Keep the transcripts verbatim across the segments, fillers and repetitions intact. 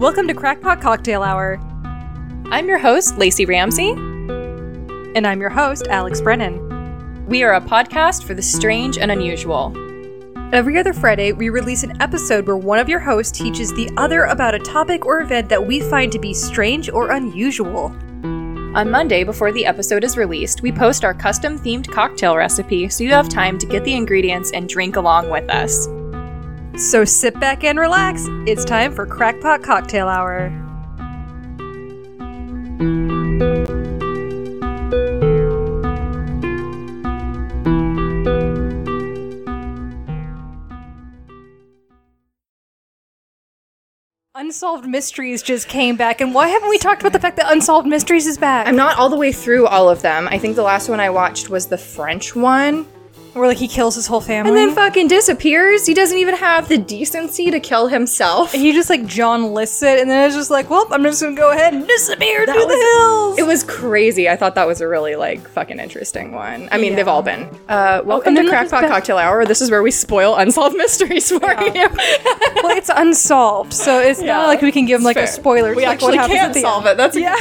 Welcome to Crackpot Cocktail Hour. I'm your host, Lacey Ramsey. And I'm your host, Alex Brennan. We are a podcast for the strange and unusual. Every other Friday, we release an episode where one of your hosts teaches the other about a topic or event that we find to be strange or unusual. On Monday, before the episode is released, we post our custom-themed cocktail recipe so you have time to get the ingredients and drink along with us. So sit back and relax. It's time for Crackpot Cocktail Hour. Unsolved Mysteries just came back, and why haven't we talked about the fact that Unsolved Mysteries is back? I'm not all the way through all of them. I think the last one I watched was the French one. Where, like, he kills his whole family. And then fucking disappears. He doesn't even have the decency to kill himself. He just, like, John lists it, and then it's just like, well, I'm just gonna go ahead and disappear that through was, the hills. It was crazy. I thought that was a really, like, fucking interesting one. I mean, yeah. They've all been. Uh, welcome oh, to Crackpot Cocktail Hour. This is where we spoil Unsolved Mysteries for yeah. you. Well, it's unsolved, so it's yeah. not like we can give him, like, fair. a spoiler. We actually like, what can't at solve the it. That's yeah.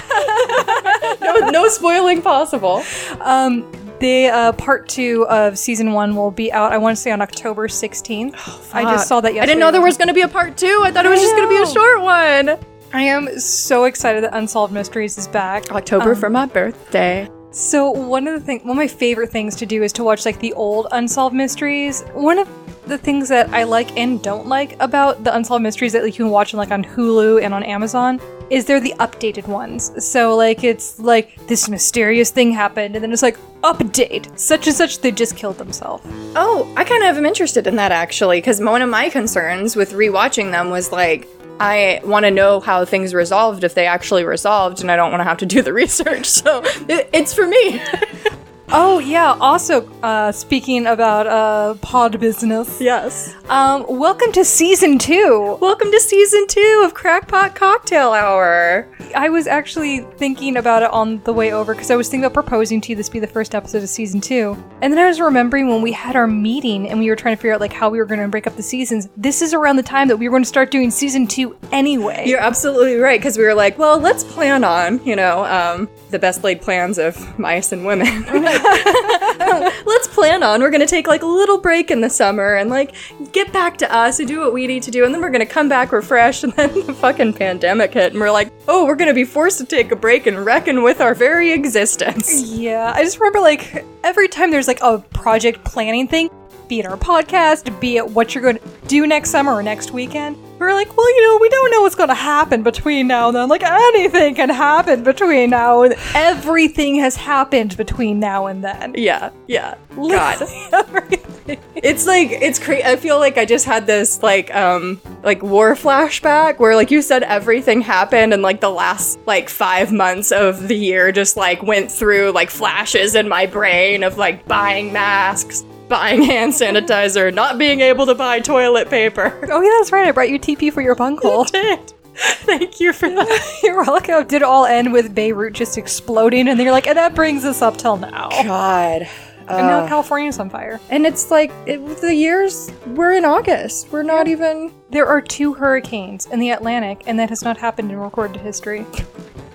no, no spoiling possible. Um... The uh, part two of season one will be out, I want to say, on October sixteenth. Oh, I just saw that yesterday. I didn't know there was going to be a part two. I thought it was I just going to be a short one. I am so excited that Unsolved Mysteries is back. October um, for my birthday. So one of the things, one of my favorite things to do is to watch, like, the old Unsolved Mysteries. One of the things that I like and don't like about the Unsolved Mysteries that, like, you can watch, like, on Hulu and on Amazon is they're the updated ones. So, like, it's like this mysterious thing happened, and then it's like, update, such and such, they just killed themselves. Oh, I kind of am interested in that, actually, because one of my concerns with rewatching them was, like, I want to know how things resolved if they actually resolved, and I don't want to have to do the research, so it, it's for me. Oh, yeah. Also, uh, speaking about uh, pod business. Yes. Um, welcome to season two. Welcome to season two of Crackpot Cocktail Hour. I was actually thinking about it on the way over because I was thinking about proposing to you this be the first episode of season two. And then I was remembering when we had our meeting and we were trying to figure out, like, how we were going to break up the seasons. This is around the time that we were going to start doing season two anyway. You're absolutely right, because we were like, well, let's plan on, you know, um, the best laid plans of mice and women. Let's plan on, we're gonna take, like, a little break in the summer and, like, get back to us and do what we need to do, and then we're gonna come back refreshed, and then the fucking pandemic hit and we're like, oh, we're gonna be forced to take a break and reckon with our very existence. Yeah, I just remember, like, every time there's, like, a project planning thing, be it our podcast, be it what you're gonna do next summer or next weekend, we're like, well, you know, we don't know what's going to happen between now and then. Like, anything can happen between now and then. Everything has happened between now and then. Yeah, yeah. God. Everything. It's like, it's crazy. I feel like I just had this, like, um, like, war flashback where, like, you said everything happened and, like, the last, like, five months of the year just, like, went through, like, flashes in my brain of, like, buying masks, buying hand sanitizer, not being able to buy toilet paper. Oh, yeah, that's right. I brought you T P for your bunghole. You did. Thank you for that. You're welcome. Did it all end with Beirut just exploding? And then you're like, and that brings us up till now. God. Uh, and now California's on fire. And it's like, it, the years, we're in August. We're not yeah. even... There are two hurricanes in the Atlantic, and that has not happened in recorded history.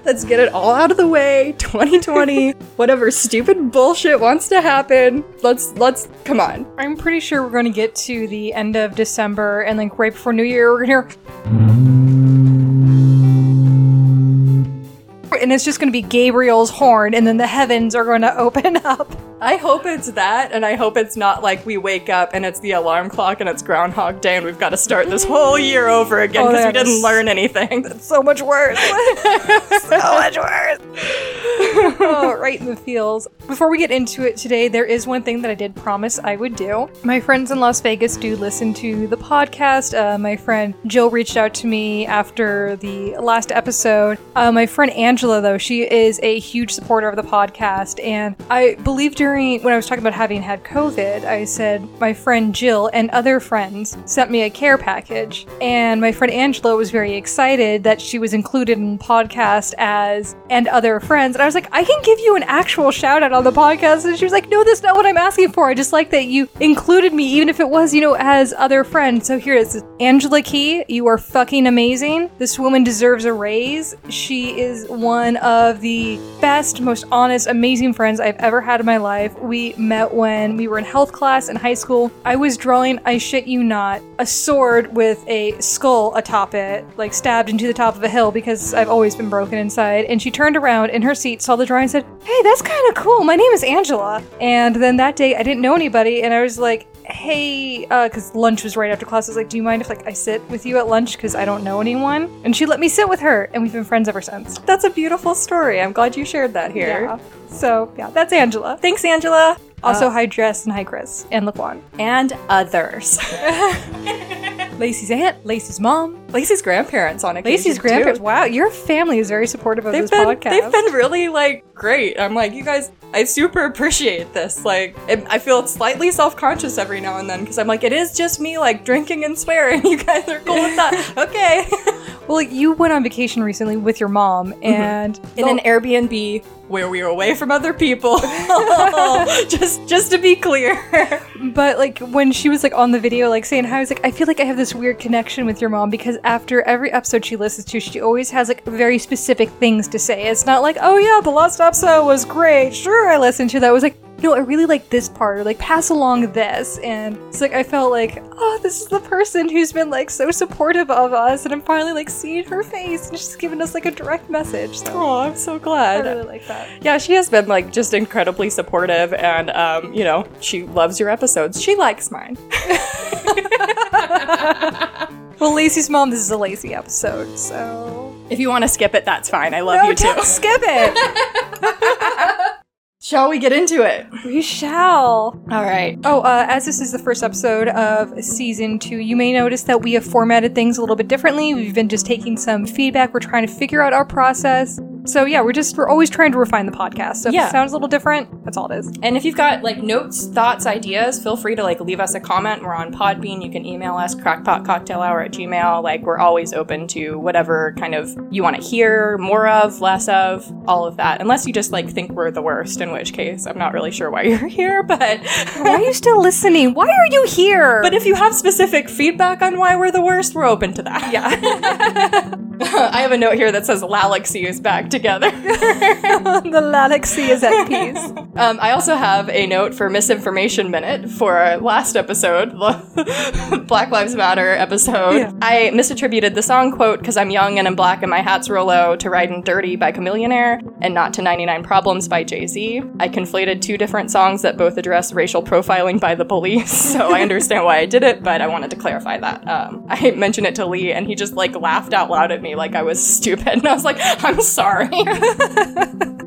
Let's get it all out of the way. twenty twenty, whatever stupid bullshit wants to happen. Let's, let's, come on. I'm pretty sure we're going to get to the end of December and, like, right before New Year, we're going to hear... And it's just going to be Gabriel's horn and then the heavens are going to open up. I hope it's that, and I hope it's not like we wake up and it's the alarm clock and it's Groundhog Day and we've got to start this whole year over again because oh, we didn't learn anything. That's so much worse. So much worse. Oh, right in the feels. Before we get into it today, there is one thing that I did promise I would do. My friends in Las Vegas do listen to the podcast. Uh, my friend Jill reached out to me after the last episode. Uh, my friend Angela Angela, though, she is a huge supporter of the podcast. And I believe during when I was talking about having had COVID, I said my friend Jill and other friends sent me a care package. And my friend Angela was very excited that she was included in the podcast as and other friends. And I was like, I can give you an actual shout out on the podcast. And she was like, no, that's not what I'm asking for. I just like that you included me, even if it was, you know, as other friends. So here it is. Angela Key, you are fucking amazing. This woman deserves a raise. She is one of the best, most honest, amazing friends I've ever had in my life. We met when we were in health class in high school. I was drawing, I shit you not, a sword with a skull atop it, like stabbed into the top of a hill because I've always been broken inside. And she turned around in her seat, saw the drawing, and said, hey, that's kind of cool. My name is Angela. And then that day I didn't know anybody and I was like, hey, uh, because lunch was right after class. I was like, do you mind if like I sit with you at lunch because I don't know anyone? And she let me sit with her and we've been friends ever since. That's a beautiful story. I'm glad you shared that here. Yeah. So yeah, that's Angela. Thanks, Angela. Also, uh, hi, Jess, and hi, Chris, and Laquan. And others. Lacey's aunt, Lacey's mom, Lacey's grandparents on occasion, Lacey's grandparents, too. Wow, your family is very supportive of they've this been, podcast. They've been really, like, great. I'm like, you guys, I super appreciate this. Like, it, I feel slightly self-conscious every now and then, because I'm like, it is just me, like, drinking and swearing. You guys are cool with that. Okay. Well, like, you went on vacation recently with your mom, and... Mm-hmm. In an Airbnb where we were away from other people. just just to be clear. But, like, when she was, like, on the video, like, saying hi, I was like, I feel like I have this weird connection with your mom, because after every episode she listens to, she always has, like, very specific things to say. It's not like, oh, yeah, the last episode was great. Sure, I listened to that. It was like, no, I really like this part, or like pass along this. And it's like, I felt like, oh, this is the person who's been like so supportive of us. And I'm finally like seeing her face and she's giving us like a direct message. So, oh, I'm so glad. I really like that. Yeah, she has been like just incredibly supportive. And, um, you know, she loves your episodes. She likes mine. Well, Lacey's mom, this is a Lacey episode. So if you want to skip it, that's fine. I love no, you too. Skip it. Shall we get into it? We shall. All right. Oh, uh, as this is the first episode of season two, you may notice that we have formatted things a little bit differently. We've been just taking some feedback. We're trying to figure out our process. So yeah, we're just, we're always trying to refine the podcast. So if yeah. it sounds a little different, that's all it is. And if you've got like notes, thoughts, ideas, feel free to like leave us a comment. We're on Podbean. You can email us, crackpot cocktail hour at gmail. Like, we're always open to whatever kind of you want to hear more of, less of, all of that. Unless you just like think we're the worst, in which case I'm not really sure why you're here, but... Why are you still listening? Why are you here? But if you have specific feedback on why we're the worst, we're open to that. Yeah. I have a note here that says Lalaxy is back together. The Lalaxy is at peace. Um, I also have a note for Misinformation Minute for our last episode, Black Lives Matter episode. Yeah. I misattributed the song quote, because I'm young and I'm black and my hat's Rolo, to Ridin' Dirty by Chamillionaire and not to ninety-nine Problems by Jay-Z. I conflated two different songs that both address racial profiling by the police, so I understand why I did it, but I wanted to clarify that. Um, I mentioned it to Lee and he just like laughed out loud at me like I was stupid, and I was like, I'm sorry.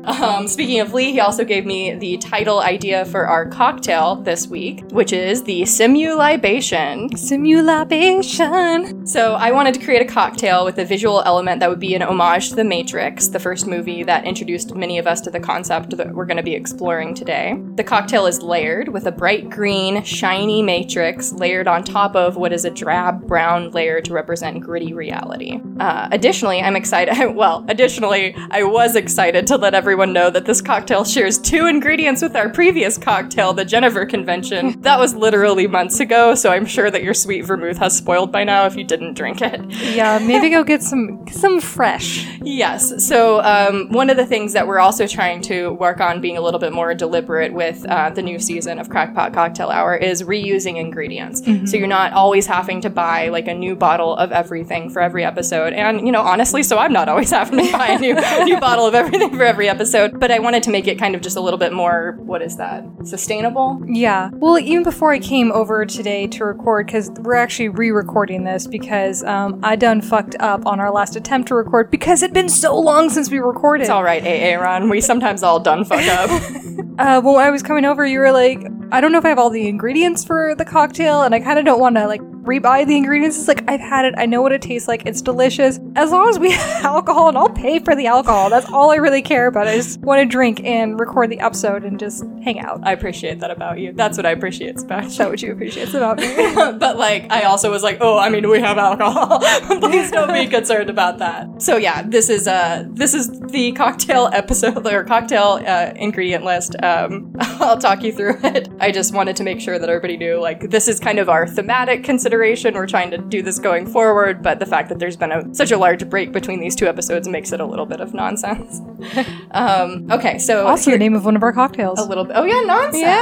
Um, speaking of Lee, he also gave me the title idea for our cocktail this week, which is the Simulation. Simulation. So I wanted to create a cocktail with a visual element that would be an homage to The Matrix, the first movie that introduced many of us to the concept that we're going to be exploring today. The cocktail is layered with a bright green, shiny matrix layered on top of what is a drab brown layer to represent gritty reality. Uh, additionally, I'm excited. Well, additionally, I was excited to let everyone know that this cocktail shares two ingredients with our previous cocktail, the Jennifer Convention. That was literally months ago, so I'm sure that your sweet vermouth has spoiled by now if you didn't drink it. Yeah, maybe go get some some fresh. Yes. So um, one of the things that we're also trying to work on being a little bit more deliberate with uh, the new season of Crackpot Cocktail Hour is reusing ingredients. Mm-hmm. So you're not always having to buy like a new bottle of everything for every episode. And, you know, honestly, so I'm not always having to buy a new, new bottle of everything for every episode. Episode, but I wanted to make it kind of just a little bit more, what is that, sustainable? Yeah. Well, even before I came over today to record, because we're actually re-recording this because um, I done fucked up on our last attempt to record because it'd been so long since we recorded. It's all right, A A Ron. We sometimes all done fuck up. uh, well, when I was coming over, you were like, I don't know if I have all the ingredients for the cocktail, and I kind of don't want to, like, rebuy the ingredients. It's like, I've had it. I know what it tastes like. It's delicious. As long as we have alcohol, and I'll pay for the alcohol. That's all I really care about. I just want to drink and record the episode and just hang out. I appreciate that about you. That's what I appreciate about you. That's what you appreciate about me. But like, I also was like, oh, I mean, we have alcohol. Please don't be concerned about that. So yeah, this is uh, this is the cocktail episode or cocktail uh, ingredient list. Um, I'll talk you through it. I just wanted to make sure that everybody knew, like, this is kind of our thematic consideration. We're trying to do this going forward, but the fact that there's been a, such a large break between these two episodes makes it a little bit of nonsense. um, okay, so also here, the name of one of our cocktails. A little bit. Oh yeah, nonsense. Yeah.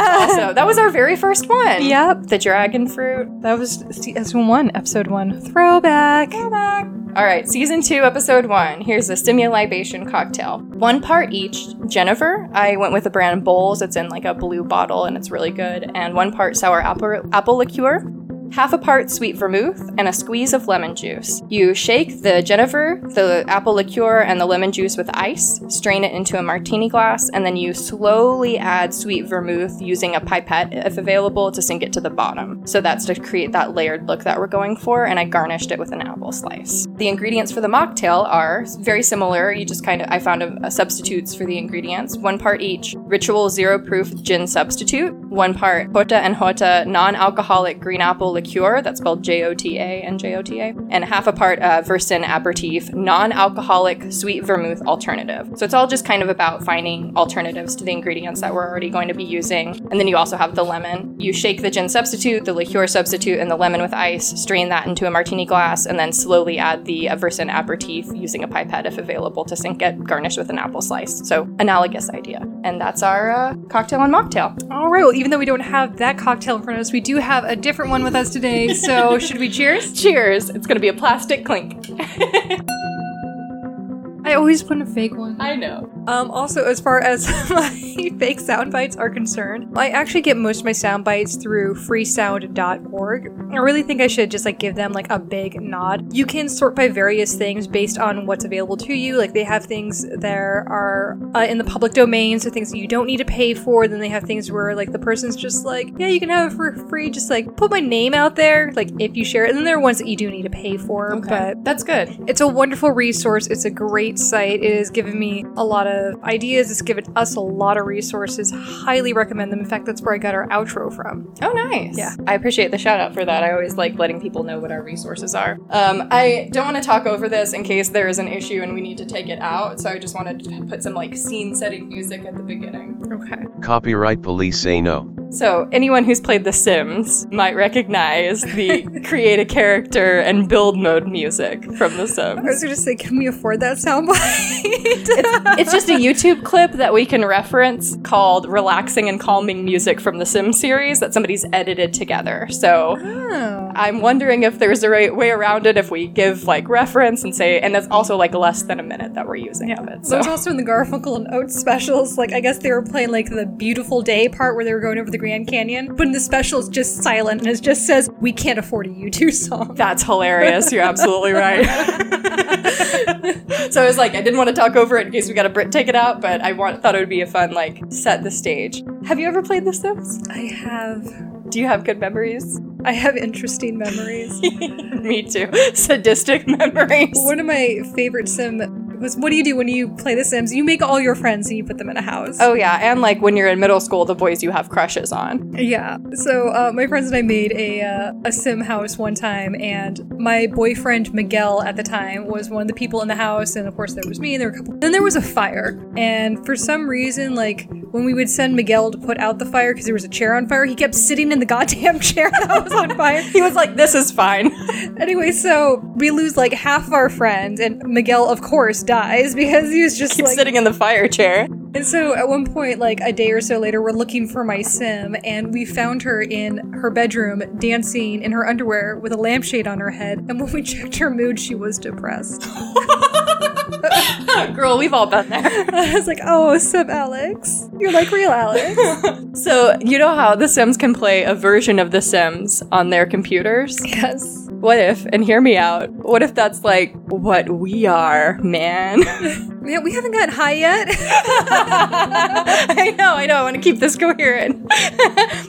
That's also, that was our very first one. Yep. The dragon fruit. That was season one, episode one. Throwback. Throwback. All right, season two, episode one. Here's a simulation cocktail. One part each. Jennifer, I went with the brand Bowls. It's in like a blue bottle and it's really good. And one part sour apple, apple liqueur. Half a part sweet vermouth, and a squeeze of lemon juice. You shake the Jennifer, the apple liqueur, and the lemon juice with ice, strain it into a martini glass, and then you slowly add sweet vermouth using a pipette, if available, to sink it to the bottom. So that's to create that layered look that we're going for, and I garnished it with an apple slice. The ingredients for the mocktail are very similar. You just kind of, I found a, a substitutes for the ingredients. One part each, Ritual Zero Proof Gin Substitute. One part Jota and Jota non-alcoholic green apple liqueur, that's spelled J O T A and J O T A, and half a part of uh, Versin Aperitif non-alcoholic sweet vermouth alternative. So it's all just kind of about finding alternatives to the ingredients that we're already going to be using. And then you also have the lemon. You shake the gin substitute, the liqueur substitute, and the lemon with ice, strain that into a martini glass, and then slowly add the uh, Versin Aperitif using a pipette if available to sink it, garnished with an apple slice. So analogous idea. And that's our uh, cocktail and mocktail. All right, well, even though we don't have that cocktail in front of us, we do have a different one with us today, so should we cheers? Cheers. It's going to be a plastic clink. I always want a fake one. I know. Um, also, as far as my fake sound bites are concerned, I actually get most of my sound bites through freesound dot org. I really think I should just like give them like a big nod. You can sort by various things based on what's available to you. Like they have things that are uh, in the public domain, so things that you don't need to pay for. Then they have things where like the person's just like, yeah, you can have it for free. Just like put my name out there, like if you share it. And then there are ones that you do need to pay for. Okay. But that's good. It's a wonderful resource. It's a great site. It has given me a lot of ideas. It's given us a lot of resources. Highly recommend them. In fact, that's where I got our outro from. Oh, nice. Yeah. I appreciate the shout out for that. I always like letting people know what our resources are. Um, I don't want to talk over this in case there is an issue and we need to take it out. So I just wanted to put some like scene setting music at the beginning. Okay. Copyright police say no. So anyone who's played The Sims might recognize the create a character and build mode music from The Sims. I was going to say, can we afford that soundbite? it's, it's just a YouTube clip that we can reference called Relaxing and Calming Music from The Sims series that somebody's edited together. So oh. I'm wondering if there's a right way around it if we give like reference and say, and that's also like less than a minute that we're using yeah. of it. So. It was also in the Garfunkel and Oates specials. Like I guess they were playing like the beautiful day part where they were going over the Grand Canyon, but in the special it's just silent and it just says we can't afford a U two song. That's hilarious. You're absolutely right. So I was like, I didn't want to talk over it in case we got to take it out, but I want, thought it would be a fun like set the stage. Have you ever played The Sims? I have. Do you have good memories? I have interesting memories. Me too. Sadistic memories. One of my favorite Sim was, what do you do when you play The Sims? You make all your friends and you put them in a house. Oh, yeah. And like when you're in middle school, the boys you have crushes on. Yeah. So uh, my friends and I made a uh, a Sim house one time, and my boyfriend Miguel at the time was one of the people in the house. And of course, there was me. And there were a couple. Then there was a fire. And for some reason, like when we would send Miguel to put out the fire because there was a chair on fire, he kept sitting in the goddamn chair that was on fire. He was like, this is fine. Anyway, so we lose like half of our friends. And Miguel, of course, dies because he was just Keep like sitting in the fire chair. And so at one point, like a day or so later, we're looking for my Sim, and we found her in her bedroom dancing in her underwear with a lampshade on her head. And when we checked her mood, she was depressed. Girl, we've all been there. I was like, oh, Sim Alex. You're like real Alex. So you know how The Sims can play a version of The Sims on their computers? Yes. What if, and hear me out, what if that's like what we are, man? Man, we haven't gotten high yet. I know, I know. I want to keep this coherent.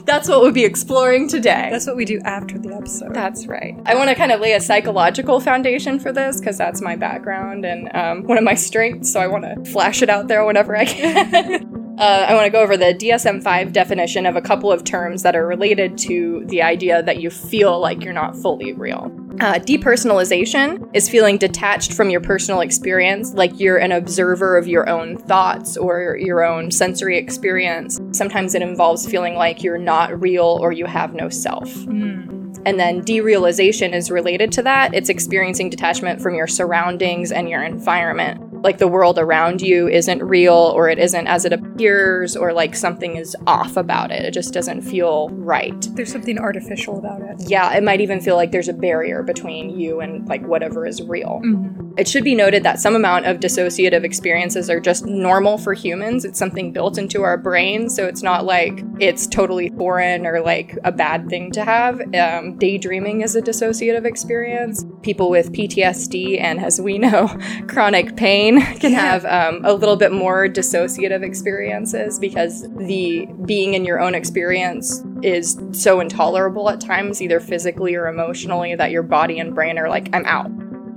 That's what we'll be exploring today. That's what we do after the episode. That's right. I want to kind of lay a psychological foundation for this because that's my background and um, one of my strengths. So I want to flash it out there whenever I can. Uh, I want to go over the D S M five definition of a couple of terms that are related to the idea that you feel like you're not fully real. Uh, depersonalization is feeling detached from your personal experience, like you're an observer of your own thoughts or your own sensory experience. Sometimes it involves feeling like you're not real or you have no self. Mm. And then derealization is related to that. It's experiencing detachment from your surroundings and your environment. Like the world around you isn't real, or it isn't as it appears, or like something is off about it. It just doesn't feel right. There's something artificial about it. Yeah, it might even feel like there's a barrier between you and like whatever is real. Mm-hmm. It should be noted that some amount of dissociative experiences are just normal for humans. It's something built into our brains, so it's not like it's totally foreign or like a bad thing to have. Um, daydreaming is a dissociative experience. People with P T S D and, as we know, chronic pain can have um, a little bit more dissociative experiences because the being in your own experience is so intolerable at times, either physically or emotionally, that your body and brain are like, I'm out.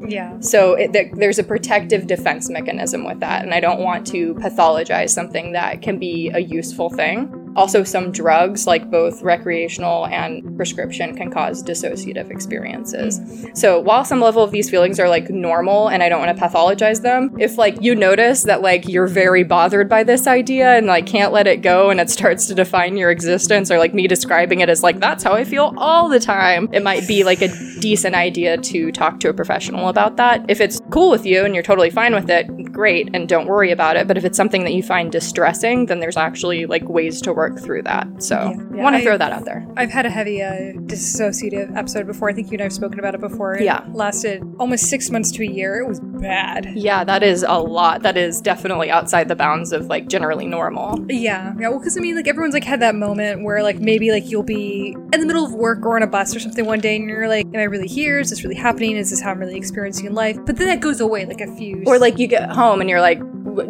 Yeah. So it, th- there's a protective defense mechanism with that, and I don't want to pathologize something that can be a useful thing. Also, some drugs, like both recreational and prescription, can cause dissociative experiences. So while some level of these feelings are like normal and I don't want to pathologize them, if like you notice that like you're very bothered by this idea and like can't let it go and it starts to define your existence, or like me describing it as like, that's how I feel all the time, it might be like a decent idea to talk to a professional about that. If it's cool with you and you're totally fine with it, great, and don't worry about it. But if it's something that you find distressing, then there's actually like ways to work through that. So yeah, yeah. I want to throw that out there. I've had a heavy uh, dissociative episode before. I think you and I have spoken about it before. It yeah. lasted almost six months to a year. It was bad. Yeah, that is a lot. That is definitely outside the bounds of like generally normal. Yeah. Yeah. Well, because I mean, like everyone's like had that moment where like maybe like you'll be in the middle of work or on a bus or something one day and you're like, am I really here? Is this really happening? Is this how I'm really experiencing life? But then that goes away like a few. Or like you get home and you're like,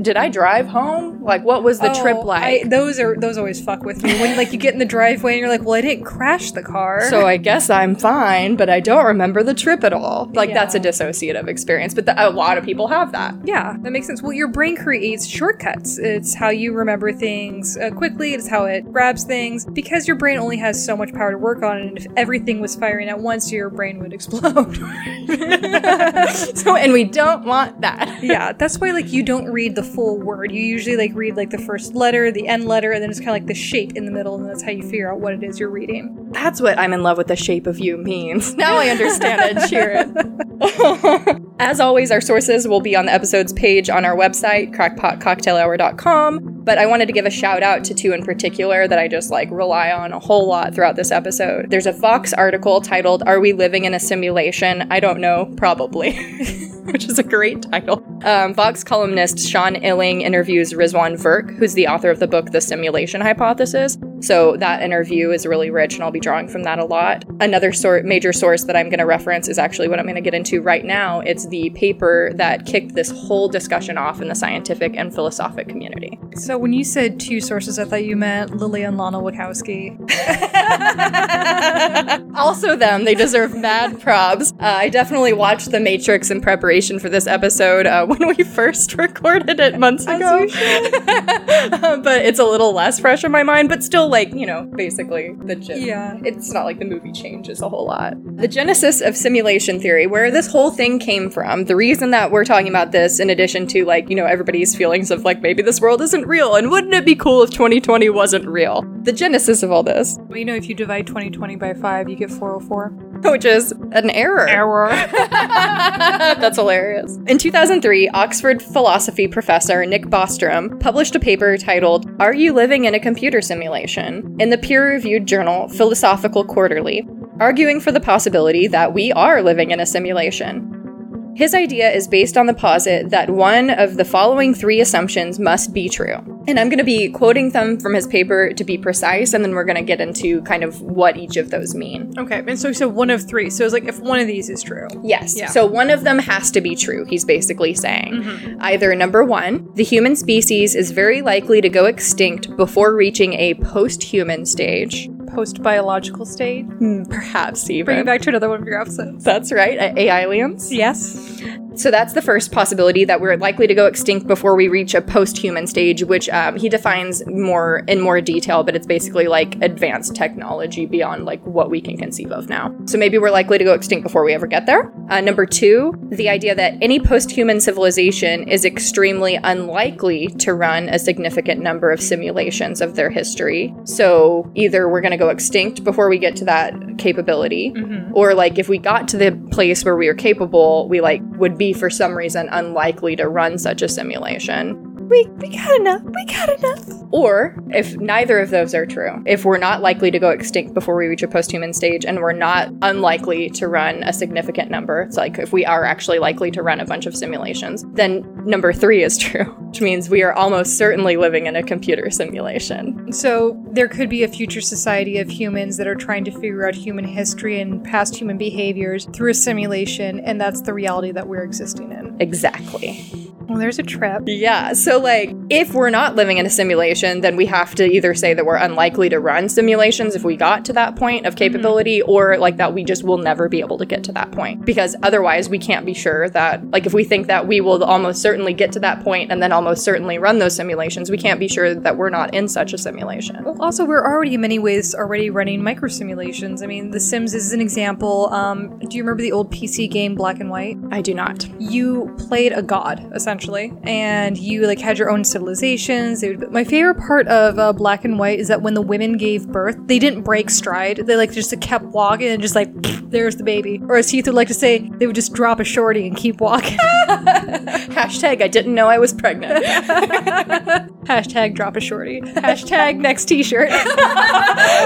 did I drive home? Like, what was the oh, trip like? I, those are those always fuck with me. When like you get in the driveway and you're like, well, I didn't crash the car, so I guess I'm fine, but I don't remember the trip at all. Like, yeah. That's a dissociative experience, but th- a lot of people have that. Yeah, that makes sense. Well, your brain creates shortcuts. It's how you remember things uh, quickly. It's how it grabs things because your brain only has so much power to work on, and if everything was firing at once, your brain would explode. So, and we don't want that. Yeah, that's why like you don't read the full word. You usually like read like the first letter, the end letter, and then it's kind of like the shape in the middle, and that's how you figure out what it is you're reading. That's what I'm in love with the shape of you means. Now I understand it. Cheer it. As always, our sources will be on the episodes page on our website, crackpot cocktail hour dot com. But I wanted to give a shout out to two in particular that I just like rely on a whole lot throughout this episode. There's a Vox article titled, Are We Living in a Simulation? I don't know, probably, which is a great title. Um, Vox columnist Sean Illing interviews Rizwan Virk, who's the author of the book, The Simulation Hypothesis. So that interview is really rich, and I'll be drawing from that a lot. Another sor- major source that I'm going to reference is actually what I'm going to get into right now. It's the paper that kicked this whole discussion off in the scientific and philosophic community. So when you said two sources, I thought you meant Lily and Lana Wachowski. Also them. They deserve mad props. Uh, I definitely watched The Matrix in preparation for this episode uh, when we first recorded it months ago. uh, but it's a little less fresh in my mind, but still like, you know, basically the gist. Yeah. It's not like the movie changes a whole lot. The genesis of simulation theory, where this whole thing came from, the reason that we're talking about this, in addition to like, you know, everybody's feelings of like, maybe this world isn't real, and wouldn't it be cool if twenty twenty wasn't real? The genesis of all this. Well, you know, if you divide twenty twenty by five, you get four oh four. Which is an error. Error. That's hilarious. In two thousand three, Oxford philosophy professor Nick Bostrom published a paper titled, Are You Living in a Computer Simulation? In the peer-reviewed journal Philosophical Quarterly, arguing for the possibility that we are living in a simulation. His idea is based on the posit that one of the following three assumptions must be true. And I'm going to be quoting them from his paper to be precise, and then we're going to get into kind of what each of those mean. Okay, and so he said one of three. So it's like if one of these is true. Yes. Yeah. So one of them has to be true, he's basically saying. Mm-hmm. Either number one, the human species is very likely to go extinct before reaching a post-human stage. Post-biological state? Mm, perhaps even. Bring it back to another one of your episodes. That's right. A-aliens? Yes. So that's the first possibility, that we're likely to go extinct before we reach a post-human stage, which um, he defines more in more detail, but it's basically like advanced technology beyond like what we can conceive of now. So maybe we're likely to go extinct before we ever get there. Uh, number two, the idea that any post-human civilization is extremely unlikely to run a significant number of simulations of their history. So either we're going to go extinct before we get to that capability, mm-hmm. or like if we got to the place where we are capable, we like would be for some reason unlikely to run such a simulation. We we got enough. We got enough. Or if neither of those are true, if we're not likely to go extinct before we reach a post-human stage, and we're not unlikely to run a significant number, it's like if we are actually likely to run a bunch of simulations, then number three is true, which means we are almost certainly living in a computer simulation. So there could be a future society of humans that are trying to figure out human history and past human behaviors through a simulation, and that's the reality that we're existing in. Exactly. Well, there's a trip. Yeah, so like, if we're not living in a simulation, then we have to either say that we're unlikely to run simulations if we got to that point of capability, mm-hmm. or like that we just will never be able to get to that point. Because otherwise we can't be sure that, like if we think that we will almost certainly get to that point and then almost certainly run those simulations, we can't be sure that we're not in such a simulation. Well, also, we're already in many ways already running micro-simulations. I mean, The Sims is an example. Um, do you remember the old P C game Black and White? I do not. You played a god, essentially. Essentially, and you like had your own civilizations. They would, my favorite part of uh, Black and White is that when the women gave birth, they didn't break stride. They like just kept walking and just like, there's the baby. Or as Heath would like to say, they would just drop a shorty and keep walking. Hashtag I didn't know I was pregnant. Hashtag drop a shorty. Hashtag next t-shirt.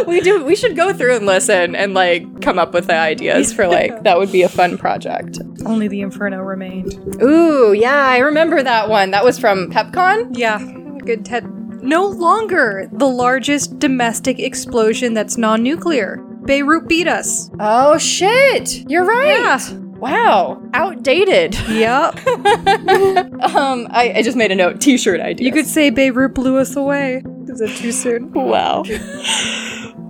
We do. We should go through and listen and like come up with the ideas for like, that would be a fun project. Only the Inferno remained. Ooh, yeah, I remember. Remember that one? That was from PepCon? Yeah. Good Ted. No longer the largest domestic explosion that's non-nuclear. Beirut beat us. Oh, shit. You're right. Yeah. Wow. Outdated. Yep. um, I, I just made a note. T-shirt idea. You could say Beirut blew us away. Is it too soon? Wow.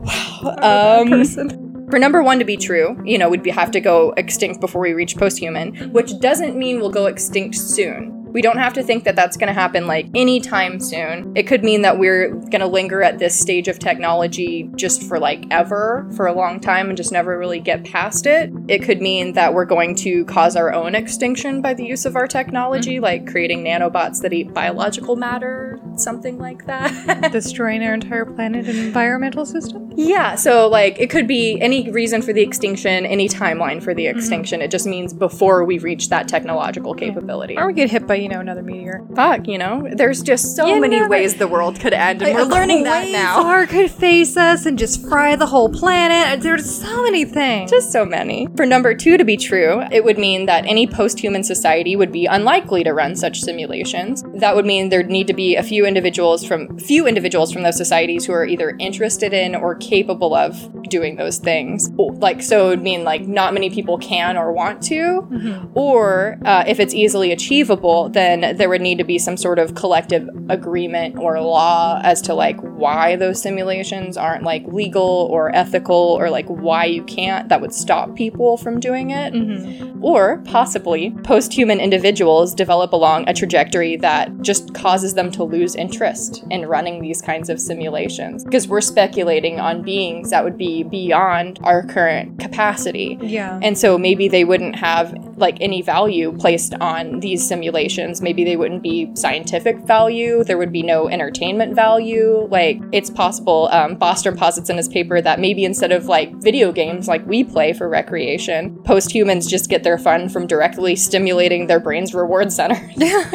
Wow. Um, person. For number one to be true, you know, we'd be, have to go extinct before we reach post-human, which doesn't mean we'll go extinct soon. We don't have to think that that's going to happen, like, anytime soon. It could mean that we're going to linger at this stage of technology just for, like, ever, for a long time, and just never really get past it. It could mean that we're going to cause our own extinction by the use of our technology, mm-hmm. like creating nanobots that eat biological matter, something like that. Destroying our entire planet and environmental system? Yeah, so, like, it could be any reason for the extinction, any timeline for the extinction. Mm-hmm. It just means before we reach that technological okay. capability. Or we get hit by, you know, another meteor. Fuck, you know, there's just so you many know, ways the world could end, and like, we're learning that now. A star could face us and just fry the whole planet. There's so many things. Just so many. For number two to be true, it would mean that any post-human society would be unlikely to run such simulations. That would mean there'd need to be a few individuals from few individuals from those societies who are either interested in or capable of doing those things. Like, so it would mean like not many people can or want to, mm-hmm. or uh, if it's easily achievable, then there would need to be some sort of collective agreement or law as to like why those simulations aren't like legal or ethical, or like why you can't, that would stop people from doing it. Mm-hmm. Or possibly post-human individuals develop along a trajectory that just causes them to lose interest in running these kinds of simulations, because we're speculating on beings that would be beyond our current capacity. Yeah. And so maybe they wouldn't have like any value placed on these simulations. Maybe they wouldn't be scientific value. There would be no entertainment value. Like, it's possible. Um, Bostrom posits in his paper that maybe instead of like video games like we play for recreation, post-humans just get their fun from directly stimulating their brain's reward center.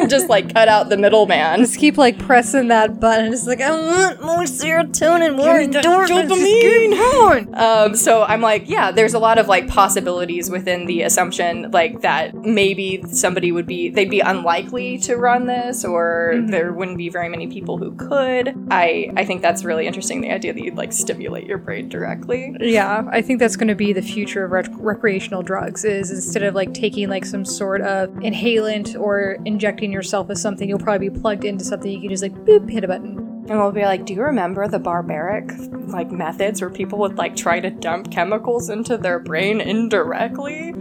Just like cut out the middleman. Just keep like pre- pressing that button. It's like, I want more serotonin, more endorphins. Dopamine. Um, so I'm like, yeah, there's a lot of like possibilities within the assumption like that maybe somebody would be, they'd be unlikely to run this, or mm-hmm. there wouldn't be very many people who could. I, I think that's really interesting, the idea that you'd like stimulate your brain directly. Yeah, I think that's going to be the future of rec- recreational drugs is instead of like taking like some sort of inhalant or injecting yourself with something, you'll probably be plugged into something you can just like boop, hit a button. And we'll be like, do you remember the barbaric, like, methods where people would, like, try to dump chemicals into their brain indirectly?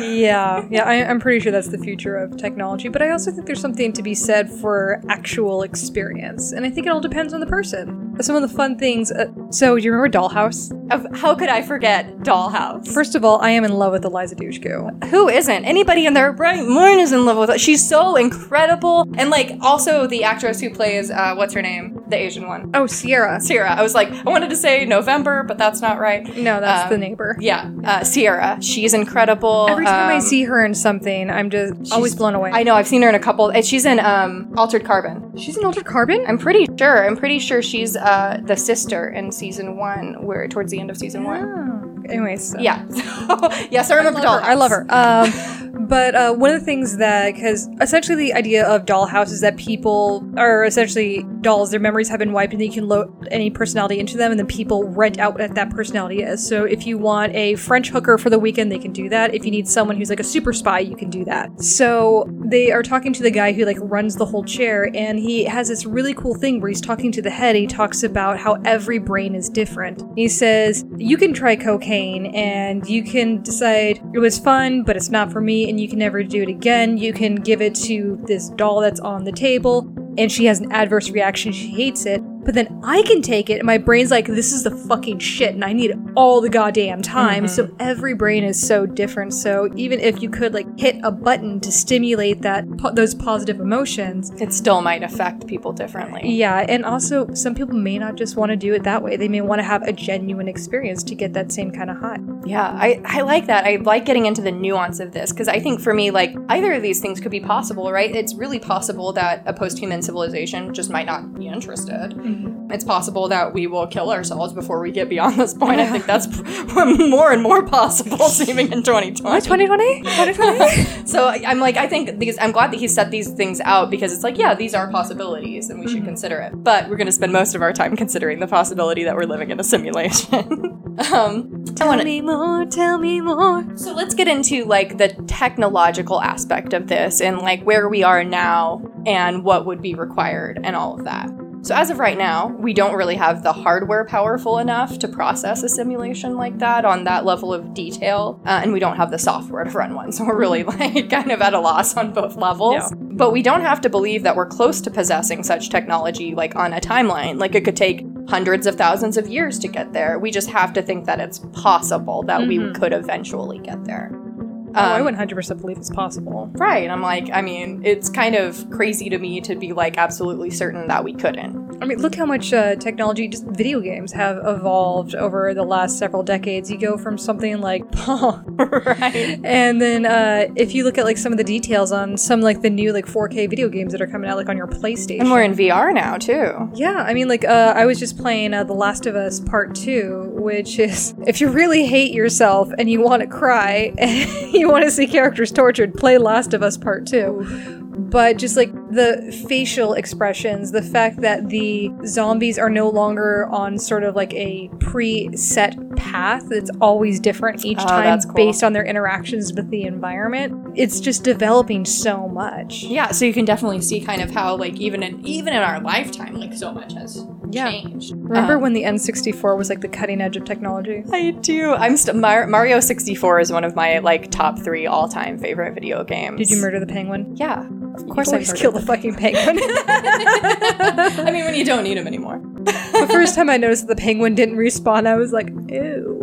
yeah, yeah, I, I'm pretty sure that's the future of technology, but I also think there's something to be said for actual experience, and I think it all depends on the person. Some of the fun things, uh, so do you remember Dollhouse? How could I forget Dollhouse? First of all, I am in love with Eliza Dushku. Who isn't? Anybody in their right mind is in love with her. She's so incredible, and like also the actress who plays, uh, what's her name? The Asian one. Oh, Sierra. Sierra. I was like, I wanted to say November, but that's not right. No, that's um, the neighbor. Yeah. Uh, Sierra. She's incredible. Every time um, I see her in something, I'm just always blown away. I know. I've seen her in a couple. And she's in um, Altered Carbon. She's in Altered Carbon? I'm pretty sure. I'm pretty sure she's uh, the sister in season one, where towards the end of season yeah. one. Anyways. So. Yeah. yes, I remember Dollhouse. I love her. Um, But uh, one of the things that, because essentially the idea of Dollhouse is that people are essentially dolls, their memories have been wiped and you can load any personality into them and then people rent out what that personality is. So if you want a French hooker for the weekend, they can do that. If you need someone who's like a super spy, you can do that. So they are talking to the guy who like runs the whole chair and he has this really cool thing where he's talking to the head. He talks about how every brain is different. He says, you can try cocaine and you can decide it was fun, but it's not for me. And you can never do it again. You can give it to this doll that's on the table, and she has an adverse reaction. She hates it. But then I can take it, and my brain's like, this is the fucking shit, and I need it all the goddamn time. Mm-hmm. So every brain is so different. So even if you could, like, hit a button to stimulate that po- those positive emotions, it still might affect people differently. Yeah, and also, some people may not just want to do it that way. They may want to have a genuine experience to get that same kind of high. Yeah, I, I like that. I like getting into the nuance of this, because I think for me, like, either of these things could be possible, right? It's really possible that a post-human civilization just might not be interested. It's possible that we will kill ourselves before we get beyond this point. I think that's p- more and more possible seeming in twenty twenty. What, twenty twenty? twenty twenty? So I'm like, I think these, I'm glad that he set these things out because it's like, yeah, these are possibilities and we mm-hmm. should consider it. But we're going to spend most of our time considering the possibility that we're living in a simulation. um, tell wanna, me more, tell me more. So let's get into like the technological aspect of this and like where we are now and what would be required and all of that. So as of right now, we don't really have the hardware powerful enough to process a simulation like that on that level of detail, uh, and we don't have the software to run one, so we're really like kind of at a loss on both levels. Yeah. But we don't have to believe that we're close to possessing such technology like on a timeline. Like it could take hundreds of thousands of years to get there. We just have to think that it's possible that mm-hmm. we could eventually get there. Um, oh, I would one hundred percent believe it's possible. Right. And I'm like, I mean, it's kind of crazy to me to be like absolutely certain that we couldn't. I mean, look how much uh, technology, just video games have evolved over the last several decades. You go from something like Pong. Right. And then uh, if you look at like some of the details on some like the new like four K video games that are coming out like on your PlayStation. And we're in V R now too. Yeah. I mean, like uh, I was just playing uh, The Last of Us Part two, which is if you really hate yourself and you want to cry and you you want to see characters tortured, play Last of Us Part two. But just like the facial expressions, the fact that the zombies are no longer on sort of like a preset path, it's always different each oh, time cool. based on their interactions with the environment. It's just developing so much. Yeah, so you can definitely see kind of how like even in even in our lifetime, like so much has yeah. changed. Remember um, when the N sixty-four was like the cutting edge of technology? I do. I'm st- Mar- Mario sixty-four is one of my like top three all time favorite video games. Did you murder the penguin? Yeah. Of course, I always kill the fucking penguin. I mean, when you don't need him anymore. The first time I noticed that the penguin didn't respawn, I was like, ew.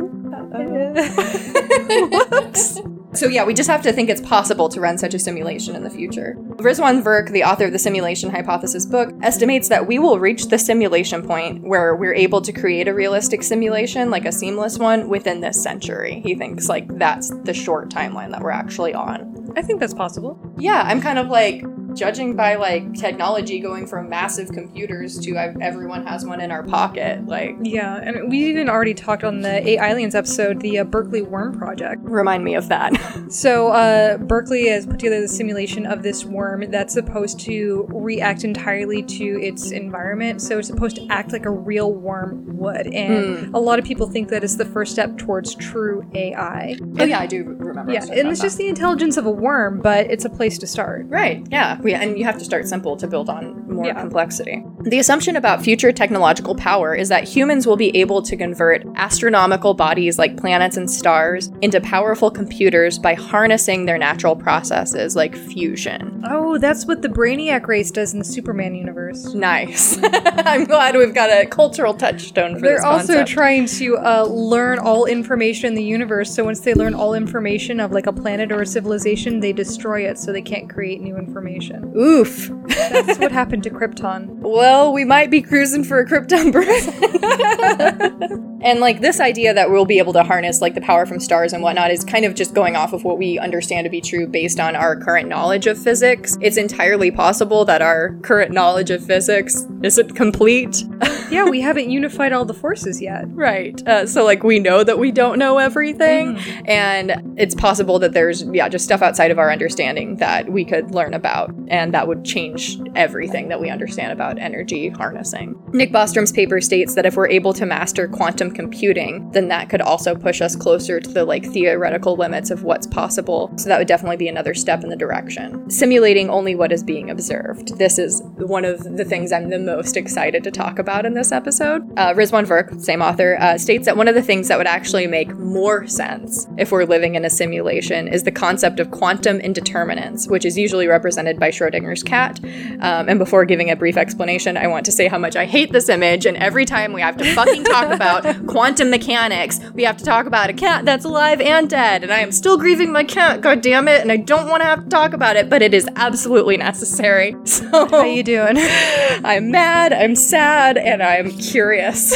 Whoops. So yeah, we just have to think it's possible to run such a simulation in the future. Rizwan Virk, the author of the Simulation Hypothesis book, estimates that we will reach the simulation point where we're able to create a realistic simulation, like a seamless one, within this century. He thinks like that's the short timeline that we're actually on. I think that's possible. Yeah, I'm kind of like, Judging by, like, technology going from massive computers to I've, everyone has one in our pocket, like... Yeah, and we even already talked on the Eight Islands episode, the uh, Berkeley Worm Project. Remind me of that. So, uh, Berkeley has put together the simulation of this worm that's supposed to react entirely to its environment, so it's supposed to act like a real worm would, and mm. a lot of people think that it's the first step towards true A I. Oh, and, yeah, I do remember. Yeah, and it's that. Just the intelligence of a worm, but it's a place to start. Right, yeah. Yeah, and you have to start simple to build on more yeah. complexity. The assumption about future technological power is that humans will be able to convert astronomical bodies like planets and stars into powerful computers by harnessing their natural processes like fusion. Oh, that's what the Brainiac race does in the Superman universe. Nice. I'm glad we've got a cultural touchstone for They're this concept. They're also trying to uh, learn all information in the universe, so once they learn all information of like a planet or a civilization, they destroy it so they can't create new information. Oof. That's what happened to Krypton. Well, we might be cruising for a Krypton birth. And, like, this idea that we'll be able to harness, like, the power from stars and whatnot is kind of just going off of what we understand to be true based on our current knowledge of physics. It's entirely possible that our current knowledge of physics isn't complete. Yeah, we haven't unified all the forces yet. Right. Uh, so, like, we know that we don't know everything, mm. and it's possible that there's, yeah, just stuff outside of our understanding that we could learn about, and that would change everything that we understand about energy harnessing. Nick Bostrom's paper states that if we're able to master quantum computing, then that could also push us closer to the like theoretical limits of what's possible. So that would definitely be another step in the direction. Simulating only what is being observed. This is one of the things I'm the most excited to talk about in this episode. Uh, Rizwan Virk, same author, uh, states that one of the things that would actually make more sense if we're living in a simulation is the concept of quantum indeterminance, which is usually represented by Schrodinger's cat. Um, and before giving a brief explanation, I want to say how much I hate this image, and every time we have to fucking talk about quantum mechanics, we have to talk about a cat that's alive and dead, and I am still grieving my cat, god damn it, and I don't want to have to talk about it, but it is absolutely necessary. So how you doing? I'm mad, I'm sad, and I'm curious.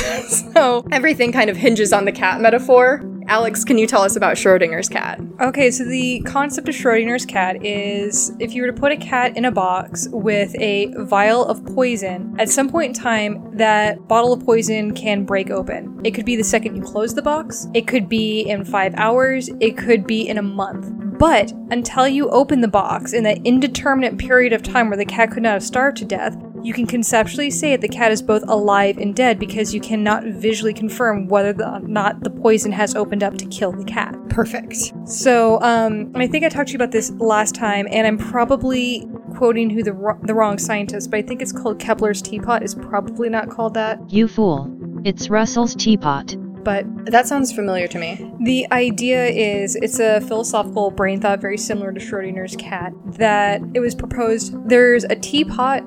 So everything kind of hinges on the cat metaphor. Alex, can you tell us about Schrodinger's cat? Okay, so the concept of Schrodinger's cat is if you were to put a cat in a box with a vial of poison, at some point in time, that bottle of poison can break open. It could be the second you close the box. It could be in five hours. It could be in a month. But until you open the box in that indeterminate period of time where the cat could not have starved to death, you can conceptually say that the cat is both alive and dead because you cannot visually confirm whether or not the poison has opened up to kill the cat. Perfect. So, um, I think I talked to you about this last time, and I'm probably quoting who the, ro- the wrong scientist, but I think it's called Kepler's teapot. It's probably not called that. You fool. It's Russell's teapot. But that sounds familiar to me. The idea is, it's a philosophical brain thought very similar to Schrodinger's cat, that it was proposed there's a teapot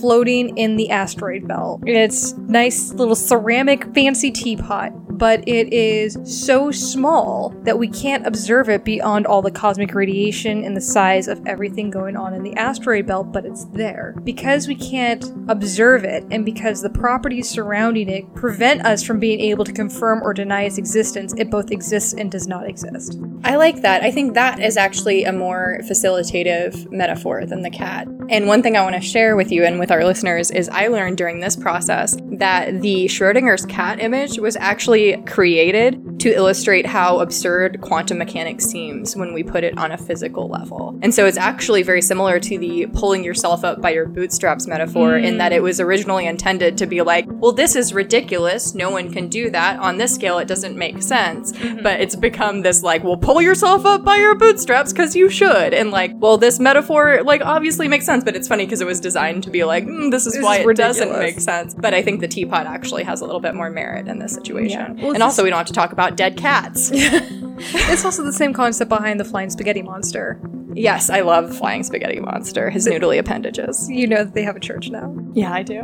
floating in the asteroid belt. It's nice little ceramic fancy teapot, but it is so small that we can't observe it beyond all the cosmic radiation and the size of everything going on in the asteroid belt, but it's there. Because we can't observe it, and because the properties surrounding it prevent us from being able to confirm or deny its existence, it both exists and does not exist. I like that. I think that is actually a more facilitative metaphor than the cat. And one thing I want to share with you and with our listeners is I learned during this process that the Schrodinger's cat image was actually created to illustrate how absurd quantum mechanics seems when we put it on a physical level. And so it's actually very similar to the pulling yourself up by your bootstraps metaphor mm. in that it was originally intended to be like, well, this is ridiculous. No one can do that. On this scale, it doesn't make sense. Mm-hmm. But it's become this like, well, pull yourself up by your bootstraps because you should. And like, well, this metaphor like obviously makes sense, but it's funny because it was designed to be like, mm, this is this why is it ridiculous. Doesn't make sense. But I think the teapot actually has a little bit more merit in this situation. Yeah. Well, and also, we don't have to talk about dead cats. It's also the same concept behind the flying spaghetti monster. Yes, I love Flying Spaghetti Monster, his noodly appendages. You know that they have a church now. Yeah, I do.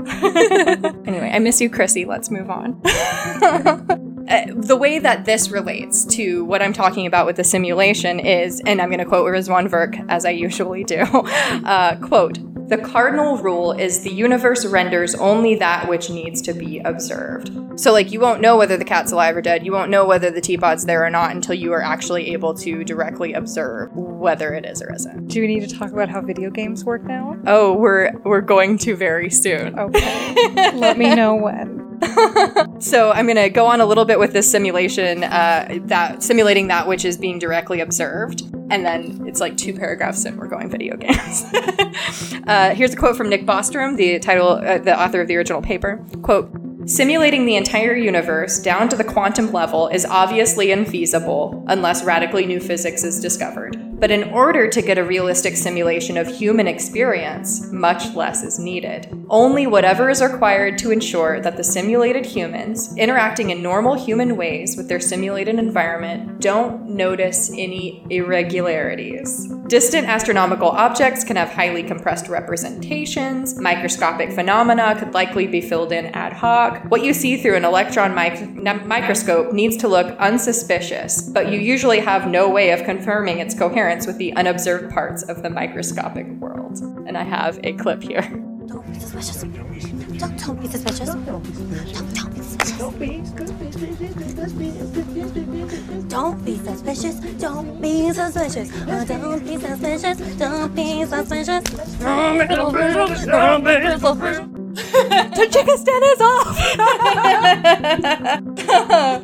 Anyway, I miss you, Chrissy. Let's move on. Uh, the way that this relates to what I'm talking about with the simulation is, and I'm going to quote Rizwan Virk, as I usually do, uh, quote, The cardinal rule is the universe renders only that which needs to be observed. So, like, you won't know whether the cat's alive or dead. You won't know whether the teapot's there or not until you are actually able to directly observe whether it is or isn't. Do we need to talk about how video games work now? Oh, we're we're going to very soon. Okay. Let me know when. So I'm going to go on a little bit with this simulation, uh, that simulating that which is being directly observed. And then it's like two paragraphs in, we're going video games. uh, here's a quote from Nick Bostrom, the title, uh, the author of the original paper. Quote, simulating the entire universe down to the quantum level is obviously infeasible unless radically new physics is discovered. But in order to get a realistic simulation of human experience, much less is needed. Only whatever is required to ensure that the simulated humans, interacting in normal human ways with their simulated environment, don't notice any irregularities. Distant astronomical objects can have highly compressed representations. Microscopic phenomena could likely be filled in ad hoc. What you see through an electron mic- n- microscope needs to look unsuspicious, but you usually have no way of confirming its coherence with the unobserved parts of the microscopic world. And I have a clip here. Don't be suspicious. Don't, don't be suspicious. Don't, don't be suspicious. Don't be suspicious. Don't be suspicious. Don't be suspicious. Don't be suspicious. Don't be suspicious. Don't be suspicious. The chicken stand is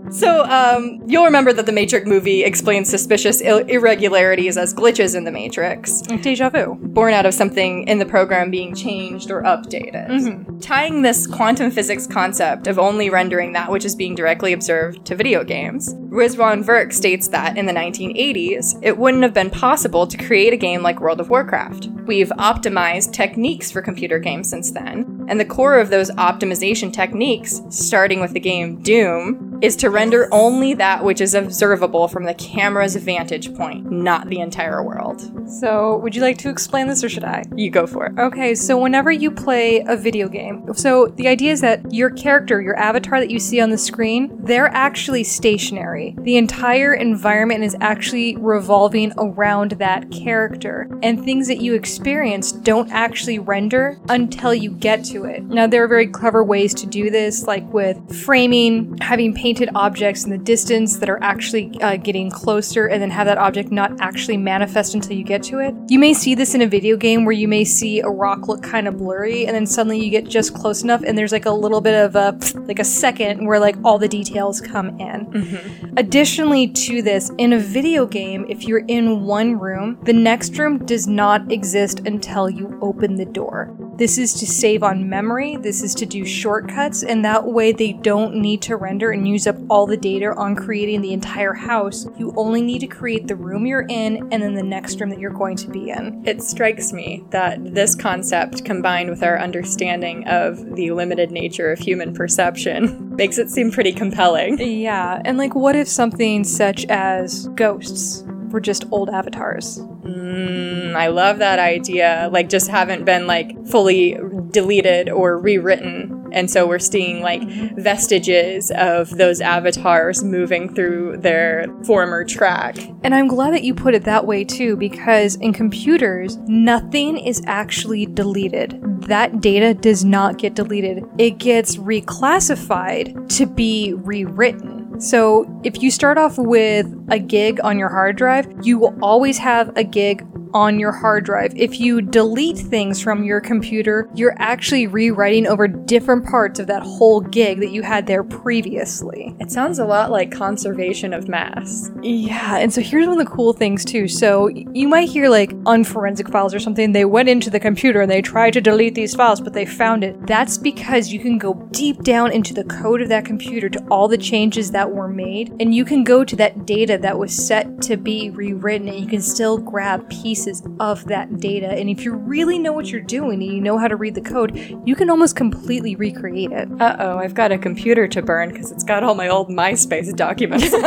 off! So, um, you'll remember that the Matrix movie explains suspicious il- irregularities as glitches in the Matrix. Deja vu. Born out of something in the program being changed or updated. Mm-hmm. Tying this quantum physics concept of only rendering that which is being directly observed to video games, Rizwan Virk states that in the nineteen eighties, it wouldn't have been possible to create a game like World of Warcraft. We've optimized techniques for computer games since then, and the core of those optimization techniques, starting with the game Doom, is to render only that which is observable from the camera's vantage point, not the entire world. So, would you like to explain this, or should I? You go for it. Okay, so whenever you play a video game, so the idea is that your character, your avatar that you see on the screen, they're actually stationary. The entire environment is actually revolving around that character, and things that you experience don't actually render until you get to it. Now, there are very clever ways to do this, like with framing, having painted objects in the distance that are actually uh, getting closer, and then have that object not actually manifest until you get to it. You may see this in a video game where you may see a rock look kind of blurry, and then suddenly you get just close enough, and there's like a little bit of a, like a second where like all the details come in. Mm-hmm. Additionally to this, in a video game, if you're in one room, the next room does not exist until you open the door. This is to save on memory, this is to do shortcuts, and that way they don't need to render and use up all the data on creating the entire house. You only need to create the room you're in and then the next room that you're going to be in. It strikes me that this concept, combined with our understanding of the limited nature of human perception, makes it seem pretty compelling. Yeah, and like, what if something such as ghosts were just old avatars? Mm, I love that idea. Like, just haven't been like fully deleted or rewritten. And so we're seeing like vestiges of those avatars moving through their former track. And I'm glad that you put it that way too, because in computers, nothing is actually deleted. That data does not get deleted. It gets reclassified to be rewritten. So if you start off with a gig on your hard drive, you will always have a gig on your hard drive. If you delete things from your computer, you're actually rewriting over different parts of that whole gig that you had there previously. It sounds a lot like conservation of mass. Yeah, and so here's one of the cool things too. So you might hear like on forensic files or something, they went into the computer and they tried to delete these files, but they found it. That's because you can go deep down into the code of that computer to all the changes that were made, and you can go to that data that was set to be rewritten, and you can still grab pieces of that data. And if you really know what you're doing and you know how to read the code, you can almost completely recreate it. Uh-oh, I've got a computer to burn because it's got all my old MySpace documents on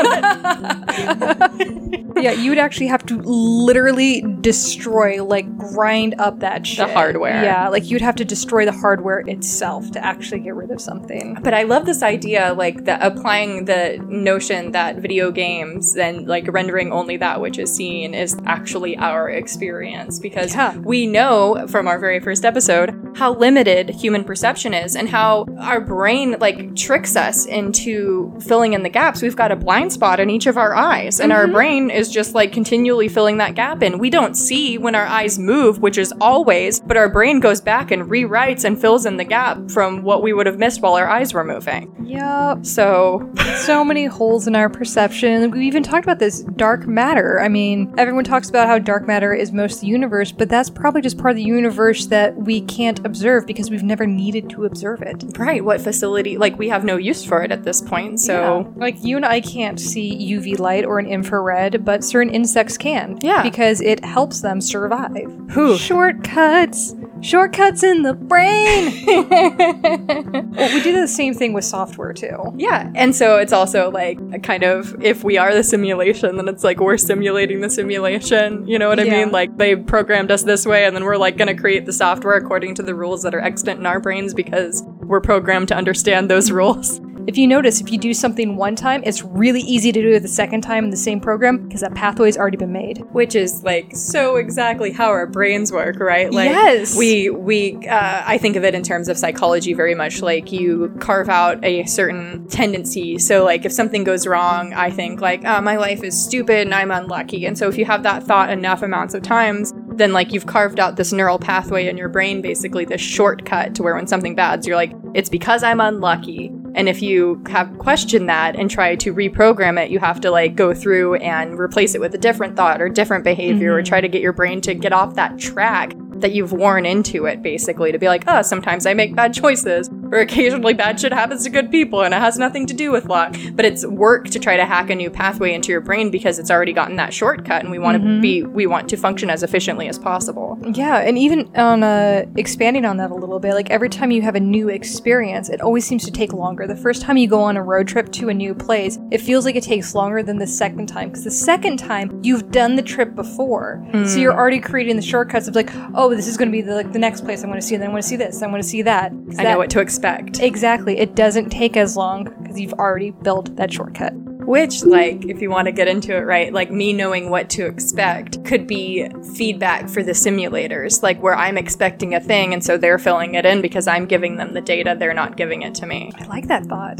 it. Yeah, you would actually have to literally destroy, like, grind up that shit. The hardware. Yeah, like, you'd have to destroy the hardware itself to actually get rid of something. But I love this idea, like, the, applying the notion that video games and, like, rendering only that which is seen is actually our experience. Because yeah. we know from our very first episode how limited human perception is and how our brain, like, tricks us into filling in the gaps. We've got a blind spot in each of our eyes, and mm-hmm. our brain is just, like, continually filling that gap in. We don't see when our eyes move, which is always, but our brain goes back and rewrites and fills in the gap from what we would have missed while our eyes were moving. Yep. So, so many holes in our perception. We even talked about this dark matter. I mean, everyone talks about how dark matter is most of the universe, but that's probably just part of the universe that we can't observe because we've never needed to observe it. Right. What facility? Like, we have no use for it at this point, so... Yeah. Like, you and I can't see U V light or an infrared, but certain insects can. Yeah. Because it helps them survive. Whew. Shortcuts! Shortcuts in the brain! Well, we do the same thing with software, too. Yeah, and so it's also, like, a kind of, if we are the simulation, then it's like we're simulating the simulation, you know what I yeah. mean? Like, they programmed us this way, and then we're, like, gonna create the software according to the rules that are extant in our brains because we're programmed to understand those rules. If you notice, if you do something one time, it's really easy to do it the second time in the same program because that pathway's already been made. Which is, like, so exactly how our brains work, right? Like, yes! We, we uh, I think of it in terms of psychology very much. Like, you carve out a certain tendency. So, like, if something goes wrong, I think, like, oh, my life is stupid and I'm unlucky. And so if you have that thought enough amounts of times, then, like, you've carved out this neural pathway in your brain, basically this shortcut to where when something bad's, you're like, it's because I'm unlucky. And if you have questioned that and try to reprogram it, you have to, like, go through and replace it with a different thought or different behavior mm-hmm. or try to get your brain to get off that track that you've worn into it, basically, to be like, oh, sometimes I make bad choices, or occasionally bad shit happens to good people and it has nothing to do with luck. But it's work to try to hack a new pathway into your brain because it's already gotten that shortcut, and we want mm-hmm. to be we want to function as efficiently as possible. Yeah, and even on uh, expanding on that a little bit, like, every time you have a new experience, it always seems to take longer. The first time you go on a road trip to a new place, it feels like it takes longer than the second time, because the second time you've done the trip before. Mm. So you're already creating the shortcuts of, like, oh, this is going to be the, like, the next place I'm going to see, and then I'm going to see this, and I'm going to see that. I that, know what to expect. Exactly. It doesn't take as long because you've already built that shortcut. Which, like, if you want to get into it, right, like, me knowing what to expect could be feedback for the simulators, like, where I'm expecting a thing, and so they're filling it in because I'm giving them the data, they're not giving it to me. I like that thought.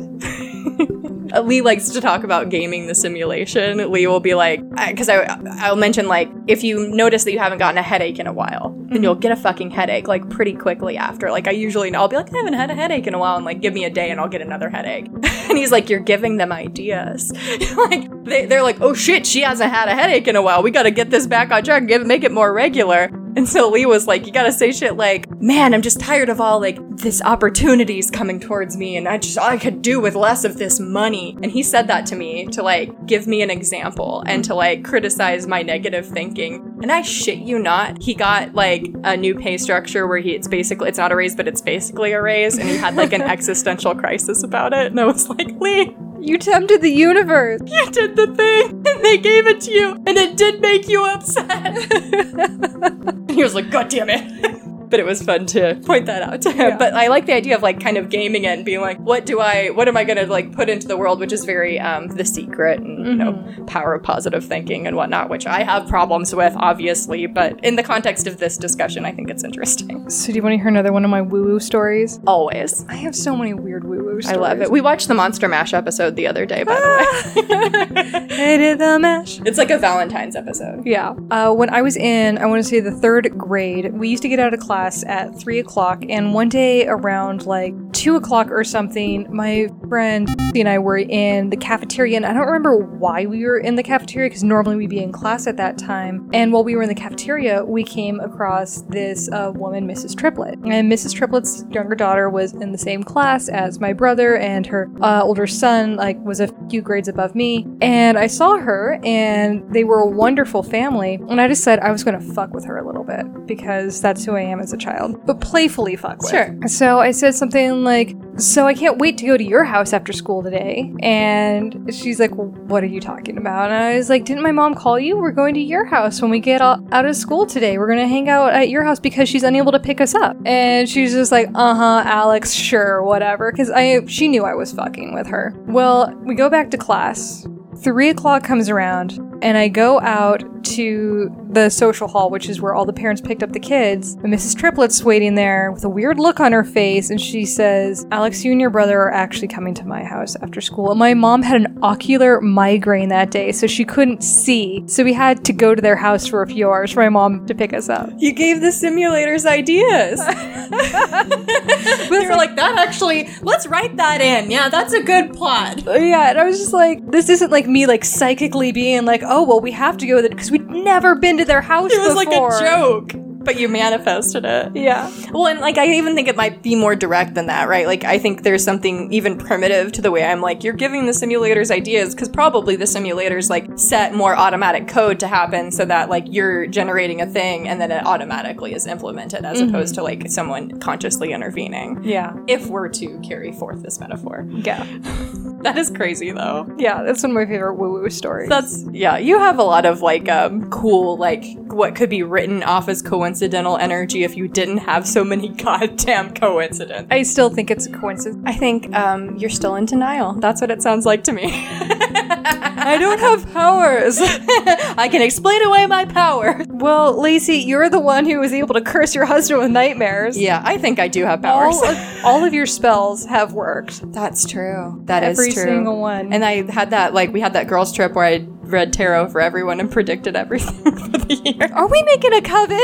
Lee likes to talk about gaming the simulation. Lee will be like, because I, I'll mention, like, if you notice that you haven't gotten a headache in a while, mm-hmm. then you'll get a fucking headache, like, pretty quickly after. Like, I usually, I'll be like, I haven't had a headache in a while, and, like, give me a day and I'll get another headache. And he's like, you're giving them ideas. Like, they, they're like, oh shit, she hasn't had a headache in a while. We gotta get this back on track, give, make it more regular. And so Lee was like, you gotta say shit like, man, I'm just tired of all, like, this opportunity's coming towards me, and I just, I could do with less of this money. And he said that to me to, like, give me an example and to, like, criticize my negative thinking. And I shit you not, he got, like, a new pay structure where he, it's basically, it's not a raise, but it's basically a raise. And he had, like, an existential crisis about it. And I was like, Lee, you tempted the universe. You did the thing, and they gave it to you, and it did make you upset. And he was like, God damn it. But it was fun to point that out to him. Yeah. But I like the idea of, like, kind of gaming it and being like, what do I, what am I going to, like, put into the world, which is very um, The Secret and, mm-hmm. you know, power of positive thinking and whatnot, which I have problems with, obviously. But in the context of this discussion, I think it's interesting. So do you want to hear another one of my woo-woo stories? Always. I have so many weird woo-woo stories. I love it. We watched the Monster Mash episode the other day, by ah! the way. I did the mash. It's like a Valentine's episode. Yeah. Uh, when I was in, I want to say the third grade, we used to get out of class at three o'clock, and one day around, like, two o'clock or something, my friend and I were in the cafeteria, and I don't remember why we were in the cafeteria, because normally we'd be in class at that time, and while we were in the cafeteria, we came across this uh, woman, Missus Triplett, and Missus Triplett's younger daughter was in the same class as my brother, and her uh, older son, like, was a few grades above me, and I saw her, and they were a wonderful family, and I just said I was going to fuck with her a little bit, because that's who I am as as a child, but playfully fuck with. Sure. So I said something like, so I can't wait to go to your house after school today. And she's like, well, what are you talking about? And I was like, didn't my mom call you? We're going to your house when we get all out of school today. We're going to hang out at your house because she's unable to pick us up. And she's just like, uh-huh, Alex, sure, whatever. Because I she knew I was fucking with her. Well, we go back to class. Three o'clock comes around, and I go out to the social hall, which is where all the parents picked up the kids. And Missus Triplett's waiting there with a weird look on her face, and she says, Alex, you and your brother are actually coming to my house after school. And my mom had an ocular migraine that day, so she couldn't see. So we had to go to their house for a few hours for my mom to pick us up. You gave the simulators ideas. They were like, that actually, let's write that in. Yeah, that's a good plot. Yeah, and I was just like, this isn't like me like psychically being like, oh, well, we have to go with it because we'd never been to their house before. It was before. Like a joke, but you manifested it. Yeah. Well, and like, I even think it might be more direct than that, right? Like, I think there's something even primitive to the way I'm like, you're giving the simulators ideas because probably the simulators like set more automatic code to happen so that like you're generating a thing and then it automatically is implemented as mm-hmm. opposed to like someone consciously intervening. Yeah. If we're to carry forth this metaphor. Yeah. That is crazy, though. Yeah, that's one of my favorite woo-woo stories. That's, yeah, you have a lot of, like, um, cool, like, what could be written off as coincidental energy if you didn't have so many goddamn coincidences. I still think it's a coincidence. I think, um, you're still in denial. That's what it sounds like to me. I don't have powers. I can explain away my power. Well, Lacey, you're the one who was able to curse your husband with nightmares. Yeah, I think I do have powers. All of, all of your spells have worked. That's true. That Every is true. Every single one. And I had that, like, we had that girls' trip where I read tarot for everyone and predicted everything for the year. Are we making a coven?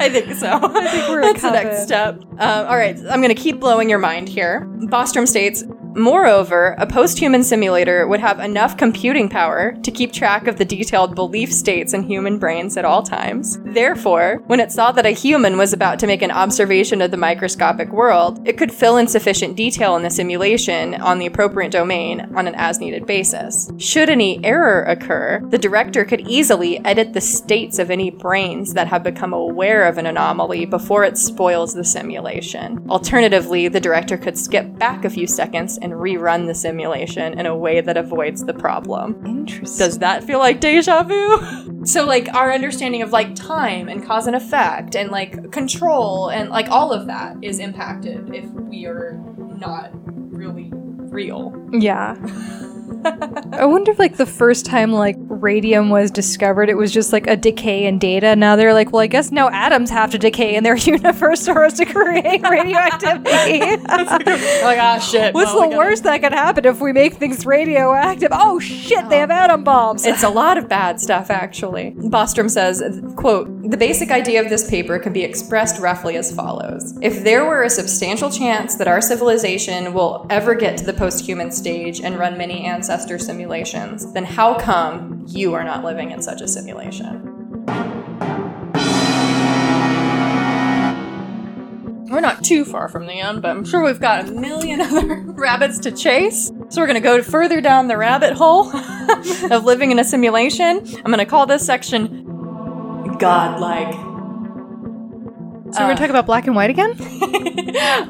I think so. I think we're That's a coven. That's the next step. Um, all right, I'm going to keep blowing your mind here. Bostrom states, moreover, a post-human simulator would have enough computing power to keep track of the detailed belief states in human brains at all times. Therefore, when it saw that a human was about to make an observation of the microscopic world, it could fill in sufficient detail in the simulation on the appropriate domain on an as-needed basis. Should any error occur, the director could easily edit the states of any brains that have become aware of an anomaly before it spoils the simulation. Alternatively, the director could skip back a few seconds and rerun the simulation in a way that avoids the problem. Interesting. Does that feel like deja vu? So, like, our understanding of, like, time and cause and effect and, like, control and, like, all of that is impacted if we are not really real. Yeah. I wonder if, like, the first time, like, radium was discovered, it was just, like, a decay in data. Now they're like, well, I guess now atoms have to decay in their universe for us to create radioactivity. Like, ah, shit. What's oh, the worst that could happen if we make things radioactive? Oh, shit, oh. They have atom bombs. It's a lot of bad stuff, actually. Bostrom says, quote, the basic idea of this paper can be expressed roughly as follows. If there were a substantial chance that our civilization will ever get to the post-human stage and run many ancestors simulations, then how come you are not living in such a simulation? We're not too far from the end, but I'm sure we've got a million other rabbits to chase. So we're going to go further down the rabbit hole of living in a simulation. I'm going to call this section Godlike. So we're going to talk about Black and White again?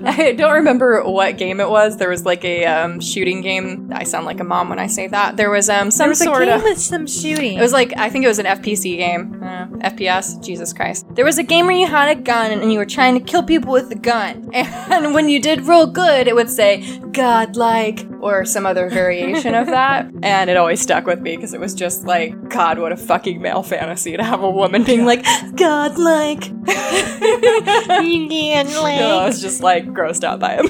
I don't remember what game it was. There was like a um, shooting game. I sound like a mom when I say that. There was um, some there was sort of... There was a game of, with some shooting. It was like, I think it was an F P C game. Uh, F P S? Jesus Christ. There was a game where you had a gun and you were trying to kill people with the gun. And when you did roll good, it would say, Godlike, or some other variation of that. And it always stuck with me because it was just like, God, what a fucking male fantasy to have a woman being like, Godlike. No, I was just like grossed out by him.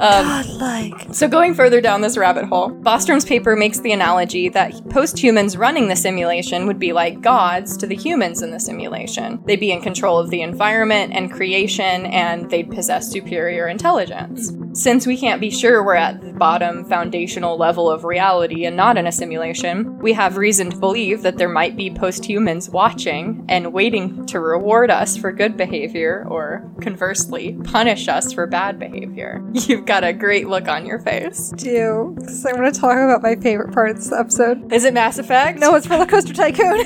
um, Godlike. So going further down this rabbit hole, Bostrom's paper makes the analogy that post-humans running the simulation would be like gods to the humans in the simulation. They'd be in control of the environment and creation, and they'd possess superior intelligence. Since we can't be sure we're at the bottom foundational level of reality and not in a simulation, we have reason to believe that there might be post-humans watching and waiting to reward us for good behavior or, conversely, punish us for bad behavior. You've got a great look on your face. Do, because I'm going to talk about my favorite part of this episode. Is it Mass Effect? No, it's Roller Coaster Tycoon.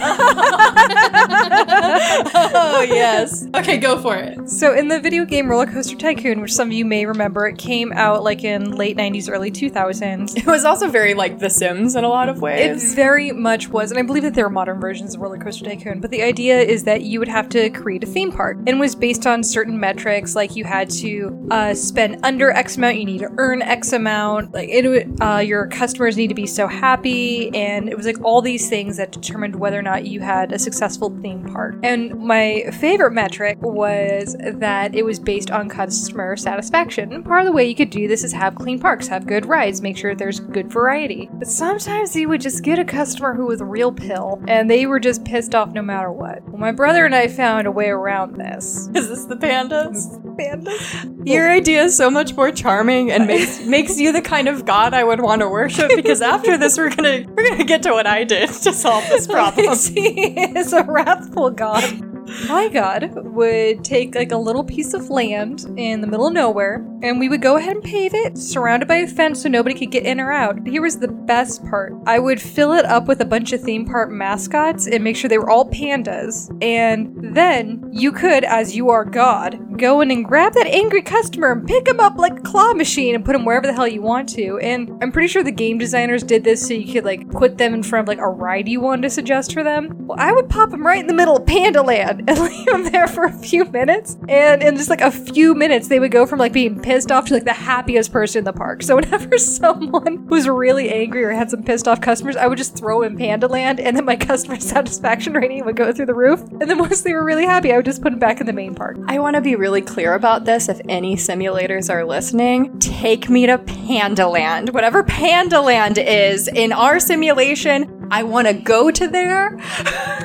Oh, yes. Okay, go for it. So in the video game Roller Coaster Tycoon, which some of you may remember, it came out like in late nineties, early two thousands. It was also very like The Sims in a lot of ways. It very much was, and I believe that there are modern versions of Roller Coaster Tycoon, but the idea is that you would have to create a theme park, and was based on certain metrics, like you had to uh, spend under X amount, you need to earn X amount, like it, uh, your customers need to be so happy, and it was like all these things that determined whether or not you had a successful theme park. And my favorite metric was that it was based on customer satisfaction. And part of the way you could do this is have clean parks, have good rides, make sure there's good variety. But sometimes you would just get a customer who was a real pill, and they were just pissed off no matter what. Well, my brother and I found a way around this. Is this the pandas? Pandas. Your idea is so much more charming and makes makes you the kind of god I would want to worship, because after this we're gonna we're gonna get to what I did to solve this problem. He is a wrathful god. My god would take like a little piece of land in the middle of nowhere, and we would go ahead and pave it, surrounded by a fence so nobody could get in or out. Here was the best part. I would fill it up with a bunch of theme park mascots and make sure they were all pandas. And then you could, as you are god, go in and grab that angry customer and pick him up like a claw machine and put him wherever the hell you want to. And I'm pretty sure the game designers did this so you could like put them in front of like a ride you wanted to suggest for them. Well, I would pop him right in the middle of Panda Land and leave them there for a few minutes, and in just like a few minutes they would go from like being pissed off to like the happiest person in the park. So whenever someone was really angry or had some pissed off customers, I would just throw in Panda Land, and then my customer satisfaction rating would go through the roof, and then once they were really happy I would just put them back in the main park. I want to be really clear about this. If any simulators are listening, take me to Panda Land. Whatever Panda Land is in our simulation, I want to go to there.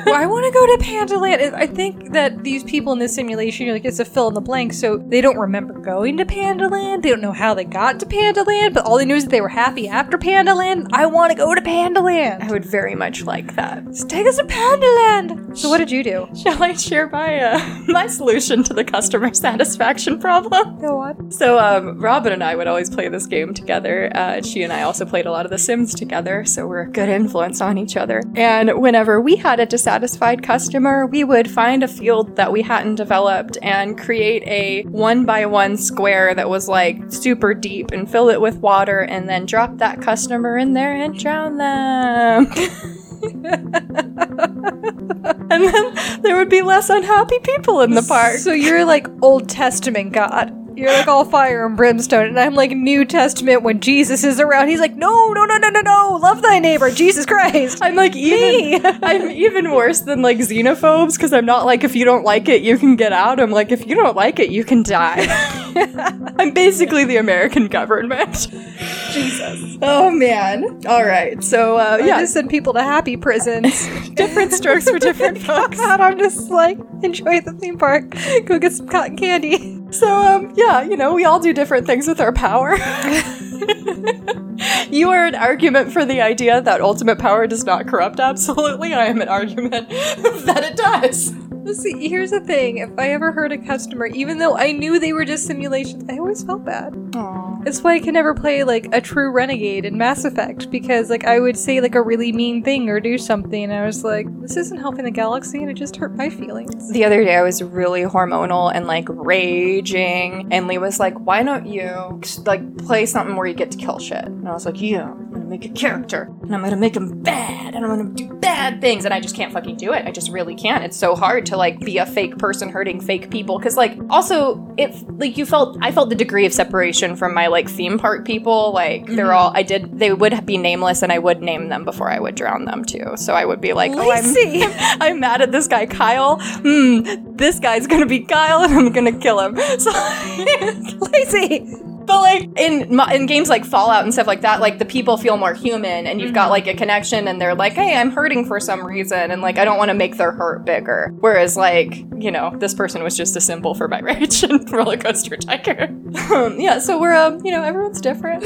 Well, I want to go to Panda Land. I think that these people in this simulation, you're like, it's a fill in the blank, so they don't remember going to Panda Land. They don't know how they got to Panda Land, but all they knew is that they were happy after Panda Land. I want to go to Panda Land. I would very much like that. Just take us to Panda Land. So what did you do? Shall I share my uh, my solution to the customer satisfaction problem? Go on. So um, Robin and I would always play this game together. Uh, she and I also played a lot of The Sims together, so we're a good influence on each other. And whenever we had a dissatisfied customer, we would find a field that we hadn't developed and create a one by one square that was like super deep and fill it with water and then drop that customer in there and drown them. And then there would be less unhappy people in the park. So you're like Old Testament God. You're like all fire and brimstone, and I'm like New Testament when Jesus is around. He's like, no, no, no, no, no, no. Love thy neighbor, Jesus Christ. I'm like, even, me. I'm even worse than like xenophobes, because I'm not like, if you don't like it, you can get out. I'm like, if you don't like it, you can die. I'm basically the American government. Jesus. Oh, man. All right. So, uh, I yeah. just send people to happy prisons. Different strokes for different folks. God, I'm just like, enjoy the theme park. Go get some cotton candy. So, um, yeah, you know, we all do different things with our power. You are an argument for the idea that ultimate power does not corrupt absolutely. I am an argument that it does. See, here's the thing. If I ever hurt a customer, even though I knew they were just simulations, I always felt bad. Aww. That's why I can never play, like, a true renegade in Mass Effect, because, like, I would say, like, a really mean thing or do something, and I was like, this isn't helping the galaxy, and it just hurt my feelings. The other day, I was really hormonal and, like, raging, and Lee was like, why don't you, like, play something where you get to kill shit? And I was like, yeah, I'm gonna make a character, and I'm gonna make him bad, and I'm gonna do bad things, and I just can't fucking do it. I just really can't. It's so hard to, like, be a fake person hurting fake people, because, like, also it, like, you felt I felt the degree of separation from my, like, theme park people, like, mm-hmm. they're all I did they would be nameless, and I would name them before I would drown them too, so I would be like, Lacey. oh I'm, I'm mad at this guy Kyle, hmm this guy's gonna be Kyle, and I'm gonna kill him, so Lacey. But like in in games like Fallout and stuff like that, like the people feel more human, and you've mm-hmm. got like a connection, and they're like, hey, I'm hurting for some reason, and like I don't want to make their hurt bigger. Whereas like, you know, this person was just a symbol for my rage in Roller Coaster Tycoon. Um, yeah, so we're um, you know, everyone's different.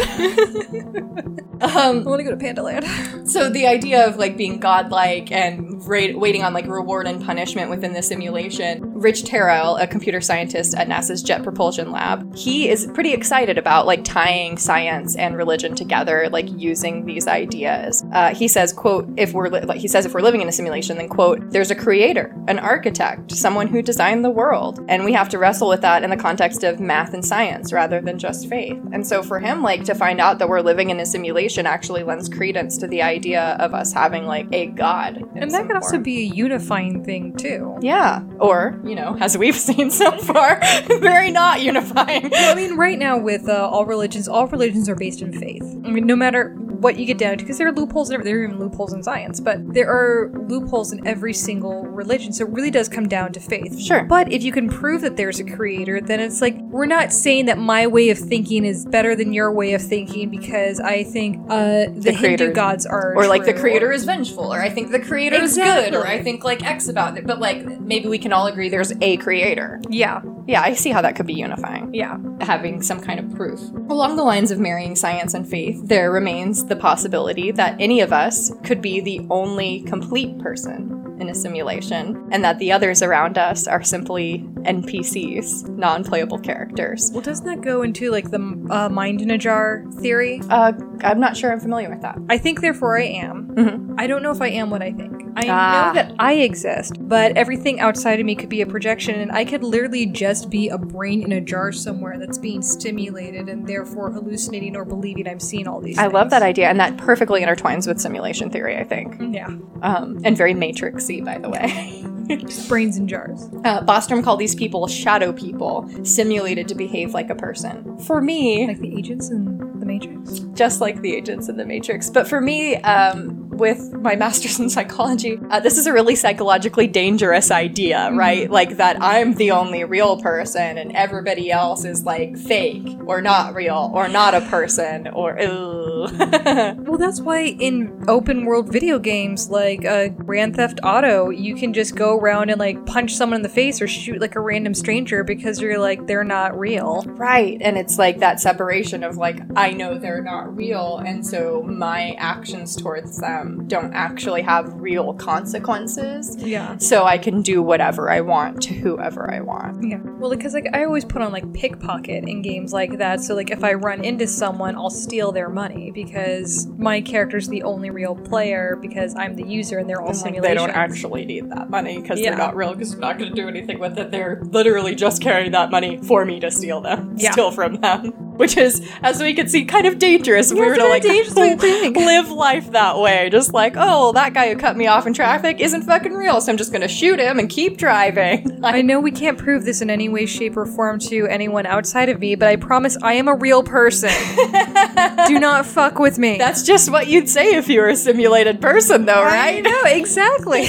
um, I want to go to Panda Land. So the idea of like being godlike and ra- waiting on like reward and punishment within the simulation. Rich Terrell, a computer scientist at NASA's Jet Propulsion Lab, he is pretty excited about like tying science and religion together, like using these ideas. Uh, he says, "quote If we're li- like he says if we're living in a simulation, then quote there's a creator, an architect, someone who designed the world, and we have to wrestle with that in the context of math and science rather than just faith." And so for him, like to find out that we're living in a simulation actually lends credence to the idea of us having like a god, in and that could also be a unifying thing too. Yeah, or you know, as we've seen so far, very not unifying. Well, I mean, right now with uh, all religions, all religions are based in faith. I mean, no matter what you get down to, because there are loopholes, in, there are even loopholes in science, but there are loopholes in every single religion, so it really does come down to faith. Sure. But if you can prove that there's a creator, then it's like, we're not saying that my way of thinking is better than your way of thinking, because I think uh, the, the Hindu gods are Or true. Like the creator is vengeful, or I think the creator exactly. is good, or I think like X about it, but like maybe we can all agree there's a creator. Yeah. Yeah, I see how that could be unifying. Yeah. Having some kind of proof. Along the lines of marrying science and faith, there remains the possibility that any of us could be the only complete person in a simulation, and that the others around us are simply N P Cs, non-playable characters. Well, doesn't that go into, like, the uh, mind in a jar theory? Uh, I'm not sure I'm familiar with that. I think therefore I am. Mm-hmm. I don't know if I am what I think. I ah. know that I exist, but everything outside of me could be a projection, and I could literally just be a brain in a jar somewhere that's being stimulated and therefore hallucinating or believing I'm seeing all these I things. Love that idea, and that perfectly intertwines with simulation theory, I think. Yeah. Um, and very Matrixy, by the way. Just brains in jars. Uh, Bostrom called these people shadow people, simulated to behave like a person. For me... Like the agents in The Matrix? Just like the agents in The Matrix. But for me... Um, with my master's in psychology, uh, this is a really psychologically dangerous idea, right? Mm-hmm. Like that I'm the only real person and everybody else is like fake or not real or not a person or Well, that's why in open world video games like uh, Grand Theft Auto, you can just go around and like punch someone in the face or shoot like a random stranger because you're like, they're not real. Right. And it's like that separation of like, I know they're not real. And so my actions towards them don't actually have real consequences. Yeah. So I can do whatever I want to whoever I want. Yeah. Well, because like I always put on like pickpocket in games like that. So like if I run into someone, I'll steal their money because my character's the only real player because I'm the user and they're all and, like, simulations. They don't actually need that money because yeah. they're not real because I'm not going to do anything with it. They're literally just carrying that money for me to steal them. Yeah. Steal from them. Which is, as we can see, kind of dangerous if yeah, we were to like live life that way. Just like, oh, that guy who cut me off in traffic isn't fucking real, so I'm just gonna shoot him and keep driving. Like, I know we can't prove this in any way, shape, or form to anyone outside of me, but I promise I am a real person. Do not fuck with me. That's just what you'd say if you were a simulated person, though, right? I know, exactly.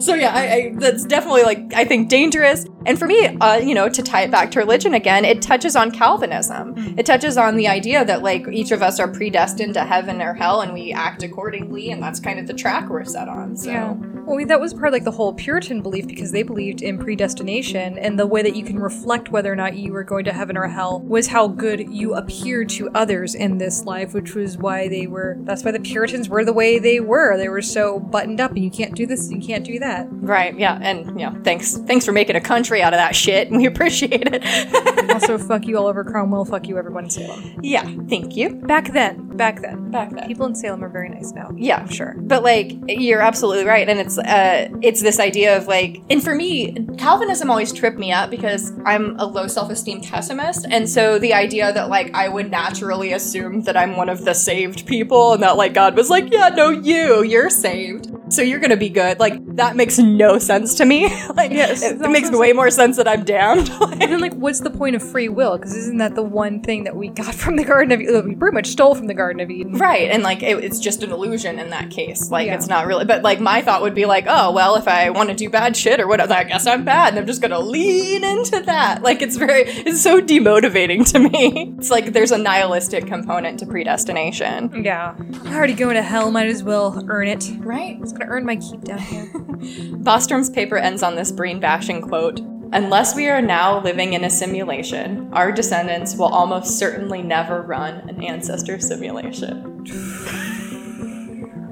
So yeah, I, I, that's definitely like, I think dangerous. And for me, uh, you know, to tie it back to religion again, it touches on Calvinism. Mm. It touches on the idea that, like, each of us are predestined to heaven or hell, and we act accordingly, and that's kind of the track we're set on, so... Yeah. Well, I mean, that was part of, like, the whole Puritan belief, because they believed in predestination, and the way that you can reflect whether or not you were going to heaven or hell was how good you appeared to others in this life, which was why they were... That's why the Puritans were the way they were. They were so buttoned up, and you can't do this, and you can't do that. Right, yeah, and, yeah, thanks. Thanks for making a country out of that shit, and we appreciate it. Also, fuck you all over Cromwell, fuck you everyone in Salem. Yeah, thank you. Back then, back then, back then. People in Salem are very nice now. Yeah, I'm sure. But like, you're absolutely right, and it's uh, it's this idea of like, and for me, Calvinism always tripped me up because I'm a low self-esteem pessimist, and so the idea that like I would naturally assume that I'm one of the saved people, and that like God was like, yeah, no, you, you're saved. so you're gonna be good. Like, that makes no sense to me. Like, yes, it, it makes way more sense that I'm damned. Like, and then, like, what's the point of free will? Because isn't that the one thing that we got from the Garden of Eden? That we pretty much stole from the Garden of Eden. Right, and, like, it, it's just an illusion in that case. Like, yeah. It's not really... But, like, my thought would be, like, oh, well, if I want to do bad shit or whatever, I guess I'm bad, and I'm just gonna lean into that. Like, it's very... It's so demotivating to me. It's like there's a nihilistic component to predestination. Yeah. I'm already going to hell, might as well earn it. Right? It's gonna earn my keep down here. Bostrom's paper ends on this Breen bashing quote, "Unless we are now living in a simulation, our descendants will almost certainly never run an ancestor simulation."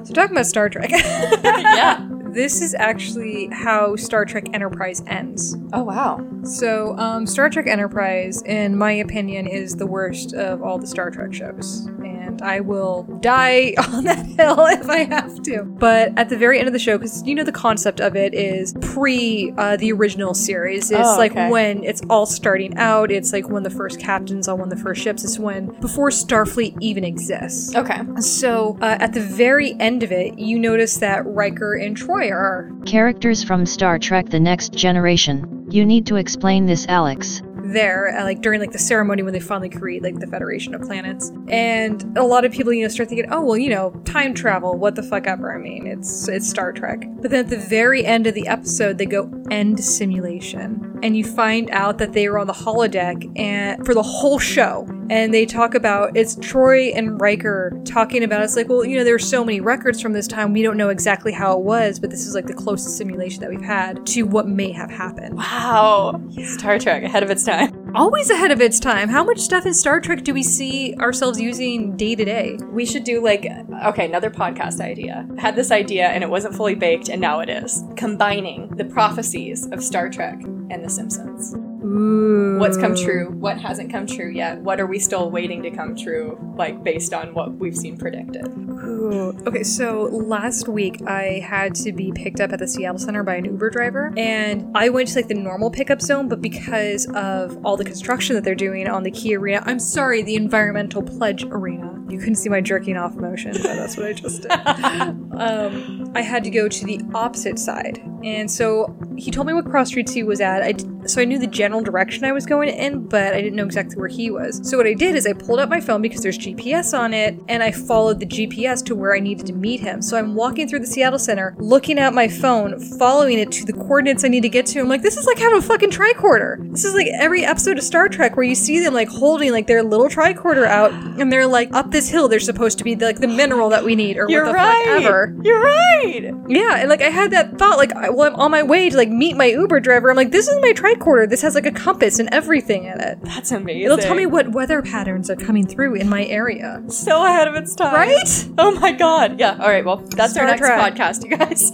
So talking about Star Trek. Yeah. This is actually how Star Trek Enterprise ends. Oh, wow. So, um, Star Trek Enterprise, in my opinion, is the worst of all the Star Trek shows. And I will die on that hill if I have to. But at the very end of the show, because, you know, the concept of it is pre uh, the original series. It's oh, like okay. when it's all starting out. It's like when the first captains on one of the first ships. It's when, before Starfleet even exists. Okay. So, uh, at the very end of it, you notice that Riker and Troy are characters from Star Trek The Next Generation. You need to explain this, Alex. There, uh, like during like the ceremony when they finally create like the Federation of Planets, and a lot of people, you know, start thinking, oh well, you know, time travel, what the fuck ever. I mean, it's it's Star Trek. But then at the very end of the episode, they go end simulation, and you find out that they were on the holodeck and for the whole show. And they talk about, it's Troy and Riker talking about, it's like, well, you know, there's so many records from this time, we don't know exactly how it was, but this is like the closest simulation that we've had to what may have happened. Wow. Yeah. Star Trek, ahead of its time. Always ahead of its time. How much stuff in Star Trek do we see ourselves using day to day? We should do like, okay, another podcast idea. I had this idea and it wasn't fully baked and now it is. Combining the prophecies of Star Trek and The Simpsons. Ooh. What's come true? What hasn't come true yet? What are we still waiting to come true, like, based on what we've seen predicted? Ooh. Okay, so last week I had to be picked up at the Seattle Center by an Uber driver, and I went to, like, the normal pickup zone, but because of all the construction that they're doing on the Key Arena, I'm sorry, the Environmental Pledge Arena. You couldn't see my jerking off motion, but that's what I just did. um, I had to go to the opposite side. And so he told me what cross streets he was at. I d- so I knew the general direction I was going in, but I didn't know exactly where he was. So what I did is I pulled up my phone because there's G P S on it, and I followed the G P S to where I needed to meet him. So I'm walking through the Seattle Center, looking at my phone, following it to the coordinates I need to get to. I'm like, this is like having a fucking tricorder. This is like every episode of Star Trek where you see them like holding like their little tricorder out, and they're like up this hill, there's supposed to be the, like the mineral that we need, or you're what the right. fuck ever. You're right. Yeah, and like I had that thought, like, I, well, I'm on my way to like meet my Uber driver. I'm like, this is my tricorder. This has like a compass and everything in it. That's amazing. It'll tell me what weather patterns are coming through in my area. So ahead of its time, right? Oh my god. Yeah. All right. Well, that's Star our next Trek. podcast, you guys.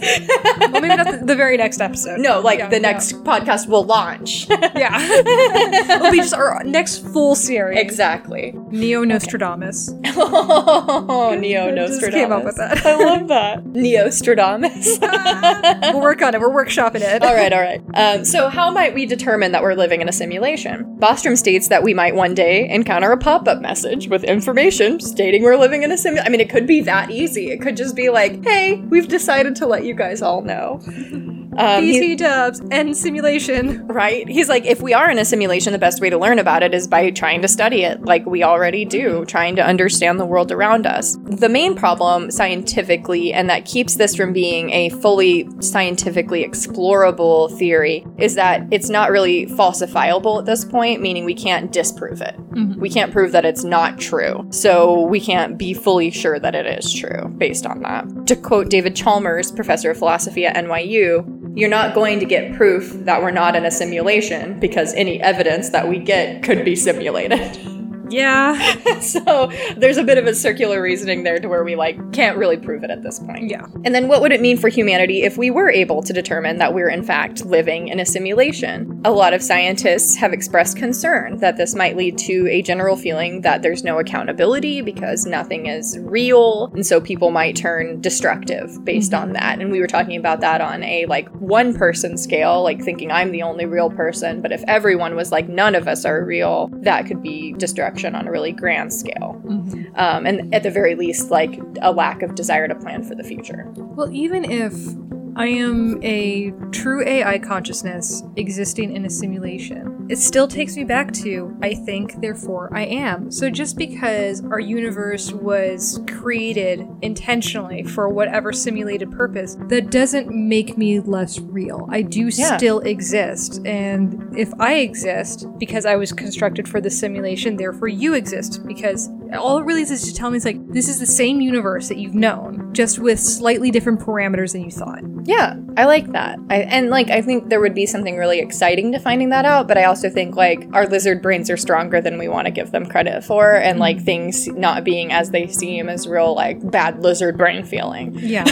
Well, maybe not the, the very next episode. No, like yeah, the next yeah. podcast will launch. Yeah, it'll be just our next full series. Exactly. Neo Nostradamus. Okay. Oh, Neo Nostradamus. Just came up with that. I love that. Neo Stradamus. We'll work on it. We're workshopping it. All right, all right. Um, so how might we determine that we're living in a simulation? Bostrom states that we might one day encounter a pop-up message with information stating we're living in a simulation. I mean, it could be that easy. It could just be like, hey, we've decided to let you guys all know. Um, B T dubs and simulation. Right? He's like, if we are in a simulation, the best way to learn about it is by trying to study it, like we already do, trying to understand the world around us. The main problem scientifically, and that keeps this from being a fully scientifically explorable theory, is that it's not really falsifiable at this point, meaning we can't disprove it. Mm-hmm. We can't prove that it's not true. So we can't be fully sure that it is true based on that. To quote David Chalmers, professor of philosophy at N Y U, "You're not going to get proof that we're not in a simulation because any evidence that we get could be simulated." Yeah. So there's a bit of a circular reasoning there to where we like can't really prove it at this point. Yeah. And then what would it mean for humanity if we were able to determine that we're in fact living in a simulation? A lot of scientists have expressed concern that this might lead to a general feeling that there's no accountability because nothing is real. And so people might turn destructive based mm-hmm. on that. And we were talking about that on a like one person scale, like thinking I'm the only real person. But if everyone was like, none of us are real, that could be destructive. action on a really grand scale. Mm-hmm. Um, and at the very least, like a lack of desire to plan for the future. Well, even if I am a true A I consciousness existing in a simulation, it still takes me back to, I think, therefore I am. So just because our universe was created intentionally for whatever simulated purpose, that doesn't make me less real. I do yeah. still exist. And if I exist because I was constructed for the simulation, therefore you exist, because all it really is is to tell me, it's like, this is the same universe that you've known, just with slightly different parameters than you thought. Yeah, I like that. I, and, like, I think there would be something really exciting to finding that out, but I also think, like, our lizard brains are stronger than we want to give them credit for, and, mm-hmm. like, things not being as they seem is real, like, bad lizard brain feeling. Yeah.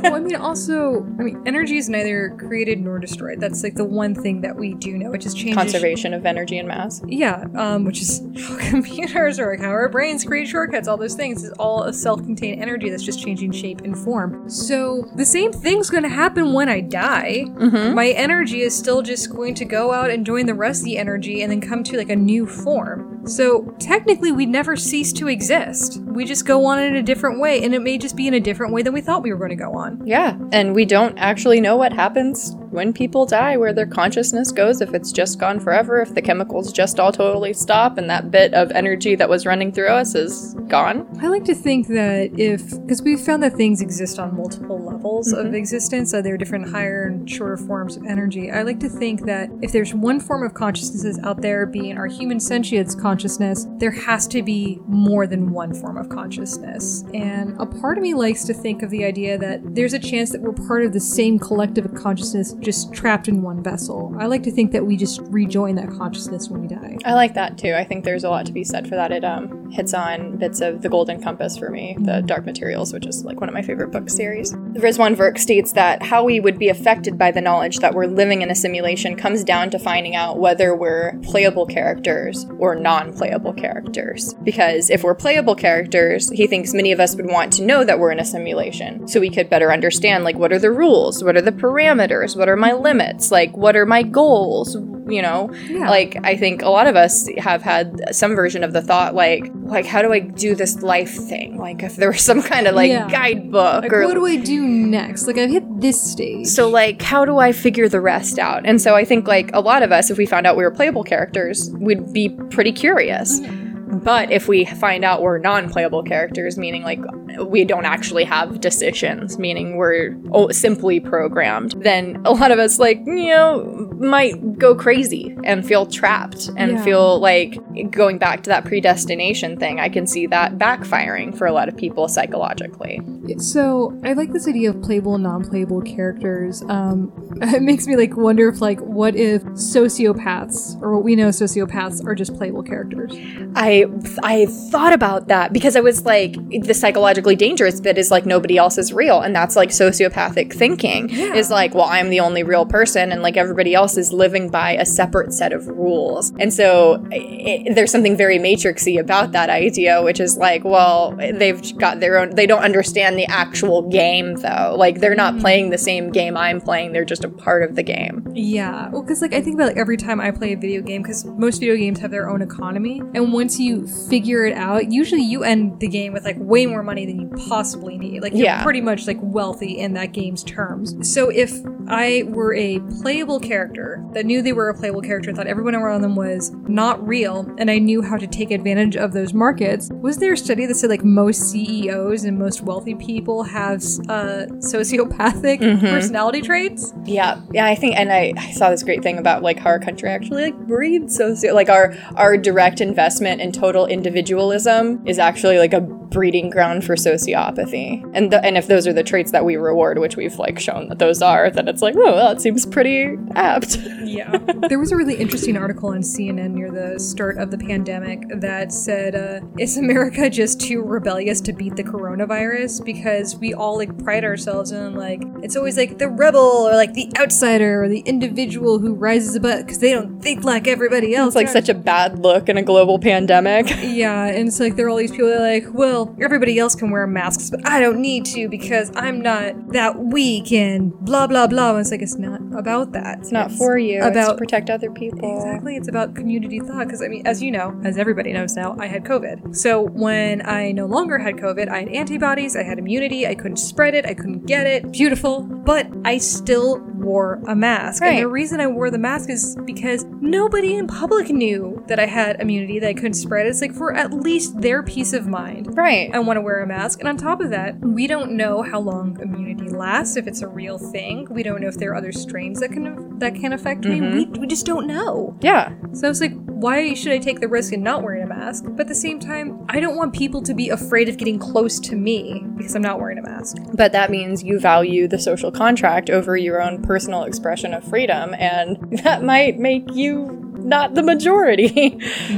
Well, I mean, also, I mean, energy is neither created nor destroyed. That's, like, the one thing that we do know, which is changes. Conservation of energy and mass. Yeah, um, which is how computers or how our brains create shortcuts, all those things, is all a self-contained energy that's just changing shape and form. So the same thing's going to happen when I die. Mm-hmm. My energy is still just going to go out and join the rest of the energy and then come to like a new form. So technically we never cease to exist. We just go on in a different way, and it may just be in a different way than we thought we were going to go on. Yeah, and we don't actually know what happens when people die, where their consciousness goes, if it's just gone forever, if the chemicals just all totally stop and that bit of energy that was running through us is gone. I like to think that if, because we've found that things exist on multiple levels mm-hmm. of existence, so there are different higher and shorter forms of energy. I like to think that if there's one form of consciousness out there, being our human sentience consciousness, there has to be more than one form of consciousness. And a part of me likes to think of the idea that there's a chance that we're part of the same collective of consciousness, just trapped in one vessel. I like to think that we just rejoin that consciousness when we die. I like that too. I think there's a lot to be said for that. It um, hits on bits of The Golden Compass for me, mm-hmm. The Dark Materials, which is like one of my favorite book series. Rizwan Virk states that how we would be affected by the knowledge that we're living in a simulation comes down to finding out whether we're playable characters or non-playable characters. Because if we're playable characters, he thinks many of us would want to know that we're in a simulation so we could better understand, like, what are the rules? What are the parameters? What are my limits? Like, what are my goals? You know, yeah. like, I think a lot of us have had some version of the thought, like, like, how do I do this life thing? Like, if there was some kind of, like, yeah. guidebook. Like, or what do I do next? Like, I've hit this stage. So, like, how do I figure the rest out? And so I think, like, a lot of us, if we found out we were playable characters, we'd be pretty curious. Mm-hmm. But if we find out we're non-playable characters, meaning, like, we don't actually have decisions, meaning we're simply programmed, then a lot of us, like, you know, might go crazy and feel trapped and yeah. feel like, going back to that predestination thing, I can see that backfiring for a lot of people psychologically. So I like this idea of playable and non-playable characters. Um, it makes me, like, wonder if, like, what if sociopaths, or what we know sociopaths, are just playable characters? I I thought about that, because I was like, the psychologically dangerous bit is like, nobody else is real, and that's like sociopathic thinking yeah. is like, well, I'm the only real person, and like everybody else is living by a separate set of rules. And so it, there's something very Matrixy about that idea, which is like, well, they've got their own, they don't understand the actual game though, like they're not mm-hmm. playing the same game I'm playing, they're just a part of the game. Yeah, well, because like I think about like every time I play a video game, because most video games have their own economy, and once you you figure it out, usually you end the game with like way more money than you possibly need. Like you're yeah. pretty much like wealthy in that game's terms. So if I were a playable character that knew they were a playable character and thought everyone around them was not real, and I knew how to take advantage of those markets, was there a study that said like most C E Os and most wealthy people have uh, sociopathic mm-hmm. personality traits? Yeah. Yeah, I think, and I, I saw this great thing about like how our country actually like breeds socio, like our, our direct investment in total individualism is actually like a breeding ground for sociopathy. And th- and if those are the traits that we reward, which we've like shown that those are, then it's like, oh, well, it seems pretty apt. Yeah. There was a really interesting article on C N N near the start of the pandemic that said, uh, is America just too rebellious to beat the coronavirus? Because we all like pride ourselves in like, It's always like the rebel or like the outsider or the individual who rises above because they don't think like everybody else. It's like such a bad look in a global pandemic. Yeah, and it's like there are all these people that are like, well, everybody else can wear masks, but I don't need to because I'm not that weak and blah, blah, blah. And it's like, it's not about that. It's, it's not for you. About, it's to protect other people. Exactly. It's about community thought because, I mean, as you know, as everybody knows now, I had COVID. So when I no longer had COVID, I had antibodies, I had immunity, I couldn't spread it, I couldn't get it. Beautiful. But I still wore a mask. Right. And the reason I wore the mask is because nobody in public knew that I had immunity, that I couldn't spread it. It's like for at least their peace of mind. Right. I want to wear a mask. And on top of that, we don't know how long immunity lasts, if it's a real thing. We don't know if there are other strains that can that can affect mm-hmm. me. We, we just don't know. Yeah. So I was like, why should I take the risk in not wearing a mask? But at the same time, I don't want people to be afraid of getting close to me because I'm not wearing a mask. But that means you value the social contract over your own personal expression of freedom, and that might make you not the majority.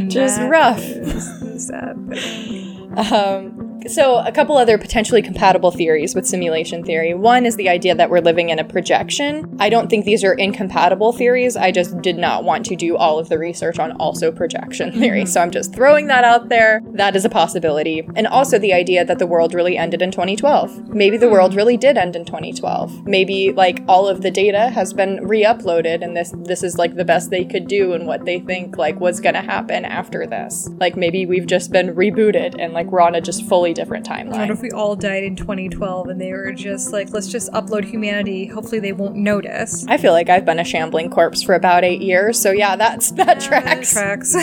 Just that rough. Is sad. um So a couple other potentially compatible theories with simulation theory. One is the idea that we're living in a projection. I don't think these are incompatible theories. I just did not want to do all of the research on also projection theory. Mm-hmm. So I'm just throwing that out there. That is a possibility. And also the idea that the world really ended in twenty twelve. Maybe the world really did end in twenty twelve. Maybe like all of the data has been re-uploaded and this, this is like the best they could do and what they think like was going to happen after this. Like maybe we've just been rebooted and like we're on a just fully different timeline. What if we all died in twenty twelve and they were just like, let's just upload humanity. Hopefully they won't notice. I feel like I've been a shambling corpse for about eight years. So yeah, that's that yeah, tracks. tracks.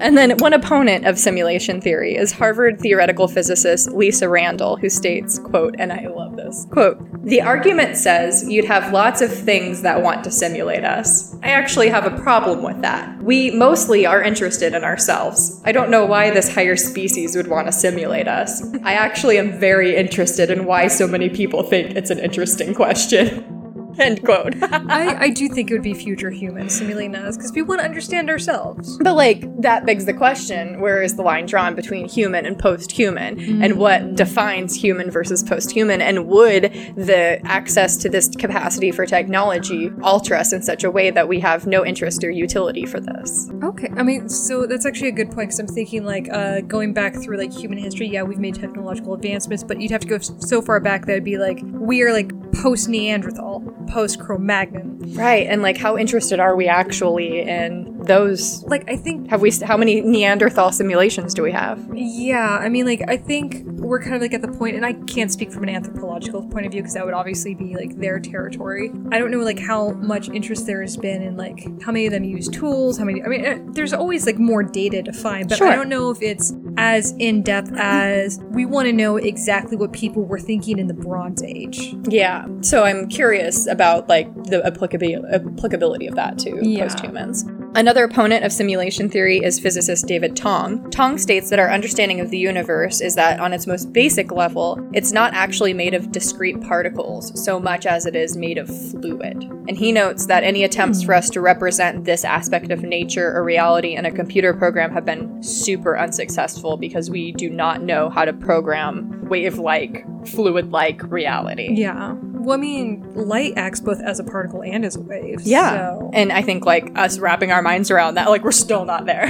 And then one opponent of simulation theory is Harvard theoretical physicist Lisa Randall, who states, quote, and I love this, quote, the argument says you'd have lots of things that want to simulate us. I actually have a problem with that. We mostly are interested in ourselves. I don't know why this higher species would want to simulate us. I actually am very interested in why so many people think it's an interesting question. End quote. I, I do think it would be future humans simulating us because we want to understand ourselves. But like that begs the question, where is the line drawn between human and post-human mm. and what defines human versus post-human, and would the access to this capacity for technology alter us in such a way that we have no interest or utility for this? Okay. I mean, so that's actually a good point because I'm thinking like uh, going back through like human history, yeah, we've made technological advancements, but you'd have to go so far back that would be like we are like post-Neanderthal. Post-Cro-Magnon. Right, and like how interested are we actually in those? Like I think... Have we? St- how many Neanderthal simulations do we have? Yeah, I mean like I think we're kind of like at the point, and I can't speak from an anthropological point of view because that would obviously be like their territory. I don't know like how much interest there has been in like how many of them use tools, how many... I mean, there's always like more data to find, but sure. I don't know if it's as in-depth as we want to know exactly what people were thinking in the Bronze Age. Yeah, so I'm curious about like the applicabi- applicability of that to yeah. post-humans. Another opponent of simulation theory is physicist David Tong. Tong states that our understanding of the universe is that on its most basic level, it's not actually made of discrete particles so much as it is made of fluid. And he notes that any attempts for us to represent this aspect of nature or reality in a computer program have been super unsuccessful because we do not know how to program wave-like, fluid-like reality. Yeah. Well, I mean, light acts both as a particle and as a wave. Yeah. So. And I think, like, us wrapping our minds around that, like, we're still not there.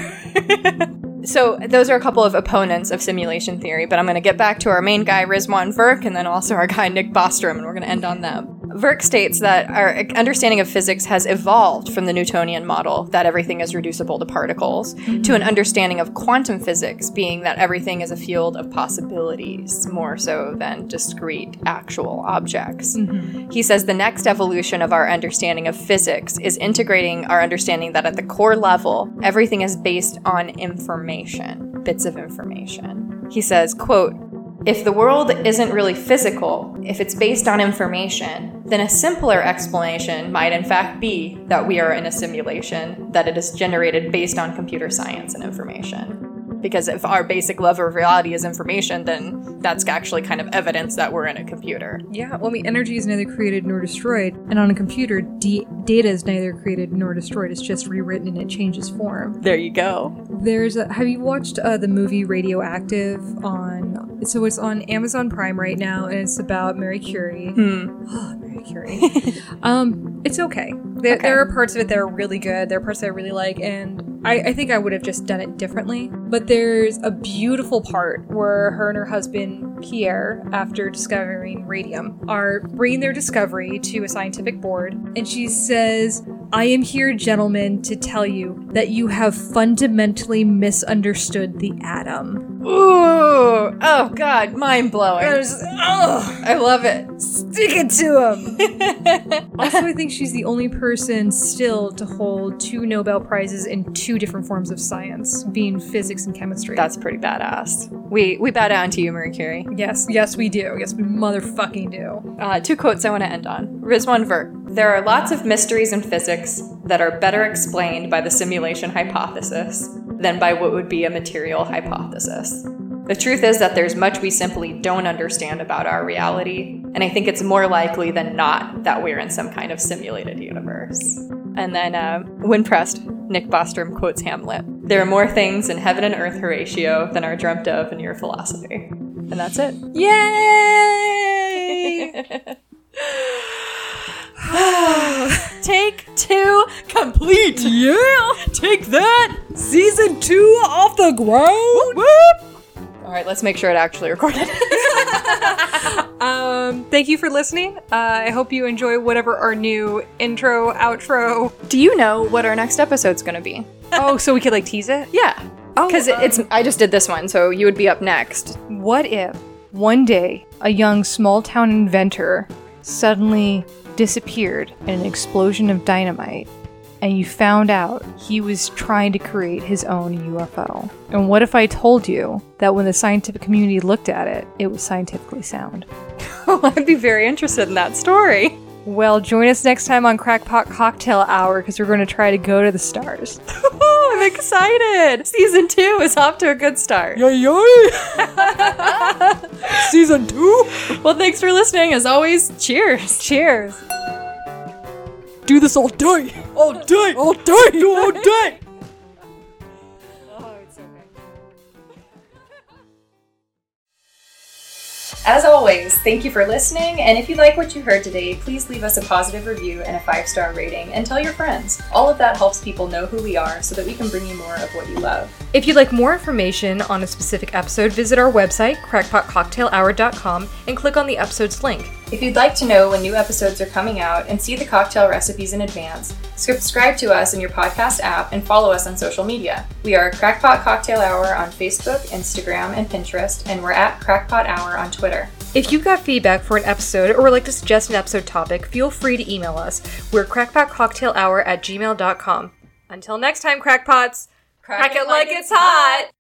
So those are a couple of opponents of simulation theory, but I'm going to get back to our main guy, Rizwan Virk, and then also our guy, Nick Bostrom, and we're going to end on them. Virk states that our understanding of physics has evolved from the Newtonian model, that everything is reducible to particles, mm-hmm. to an understanding of quantum physics, being that everything is a field of possibilities, more so than discrete actual objects. Mm-hmm. He says the next evolution of our understanding of physics is integrating our understanding that at the core level, everything is based on information, bits of information. He says, quote, if the world isn't really physical, if it's based on information, then a simpler explanation might in fact be that we are in a simulation, that it is generated based on computer science and information. Because if our basic love of reality is information, then that's actually kind of evidence that we're in a computer. Yeah, well, I mean, energy is neither created nor destroyed. And on a computer, d- data is neither created nor destroyed. It's just rewritten and it changes form. There you go. There's a, have you watched uh, the movie Radioactive on... So it's on Amazon Prime right now, and it's about Marie Curie. Mm. Oh, Marie Curie. um, it's okay. There, okay. There are parts of it that are really good. There are parts that I really like, and I, I think I would have just done it differently. But there's a beautiful part where her and her husband, Pierre, after discovering radium, are bringing their discovery to a scientific board, and she says... I am here, gentlemen, to tell you that you have fundamentally misunderstood the atom. Ooh! Oh, God, mind-blowing. I, just, oh, I love it. Stick it to him! Also, I think she's the only person still to hold two Nobel Prizes in two different forms of science, being physics and chemistry. That's pretty badass. We we bow down to you, Marie Curie. Yes, yes, we do. Yes, we motherfucking do. Uh, two quotes I want to end on. Rizwan Virk. There are lots of mysteries in physics that are better explained by the simulation hypothesis than by what would be a material hypothesis. The truth is that there's much we simply don't understand about our reality, and I think it's more likely than not that we're in some kind of simulated universe. And then, uh, when pressed, Nick Bostrom quotes Hamlet. There are more things in heaven and earth, Horatio, than are dreamt of in your philosophy. And that's it. Yay! Take two complete. Yeah, take that. Season two off the ground. Whoop, whoop. All right, let's make sure it actually recorded. um, thank you for listening. Uh, I hope you enjoy whatever our new intro, outro. Do you know what our next episode's going to be? Oh, so we could like tease it? Yeah. Oh, because um, it's. I just did this one, so you would be up next. What if one day a young small town inventor suddenly disappeared in an explosion of dynamite, and you found out he was trying to create his own U F O? And what if I told you that when the scientific community looked at it, it was scientifically sound? Oh, I'd be very interested in that story. Well, join us next time on Crackpot Cocktail Hour, because we're going to try to go to the stars. I'm excited! Season two is off to a good start. Yay, yay! Season two? Well, thanks for listening. As always, cheers. Cheers. Do this all day. All day. All day. Do all day. As always, thank you for listening, and if you like what you heard today, please leave us a positive review and a five-star rating, and tell your friends. All of that helps people know who we are so that we can bring you more of what you love. If you'd like more information on a specific episode, visit our website, crackpot cocktail hour dot com, and click on the episode's link. If you'd like to know when new episodes are coming out and see the cocktail recipes in advance, subscribe to us in your podcast app and follow us on social media. We are Crackpot Cocktail Hour on Facebook, Instagram, and Pinterest, and we're at Crackpot Hour on Twitter. If you've got feedback for an episode or would like to suggest an episode topic, feel free to email us. We're crackpotcocktailhour at gmail dot com. Until next time, Crackpots, crack, crack it, it like it's hot! hot.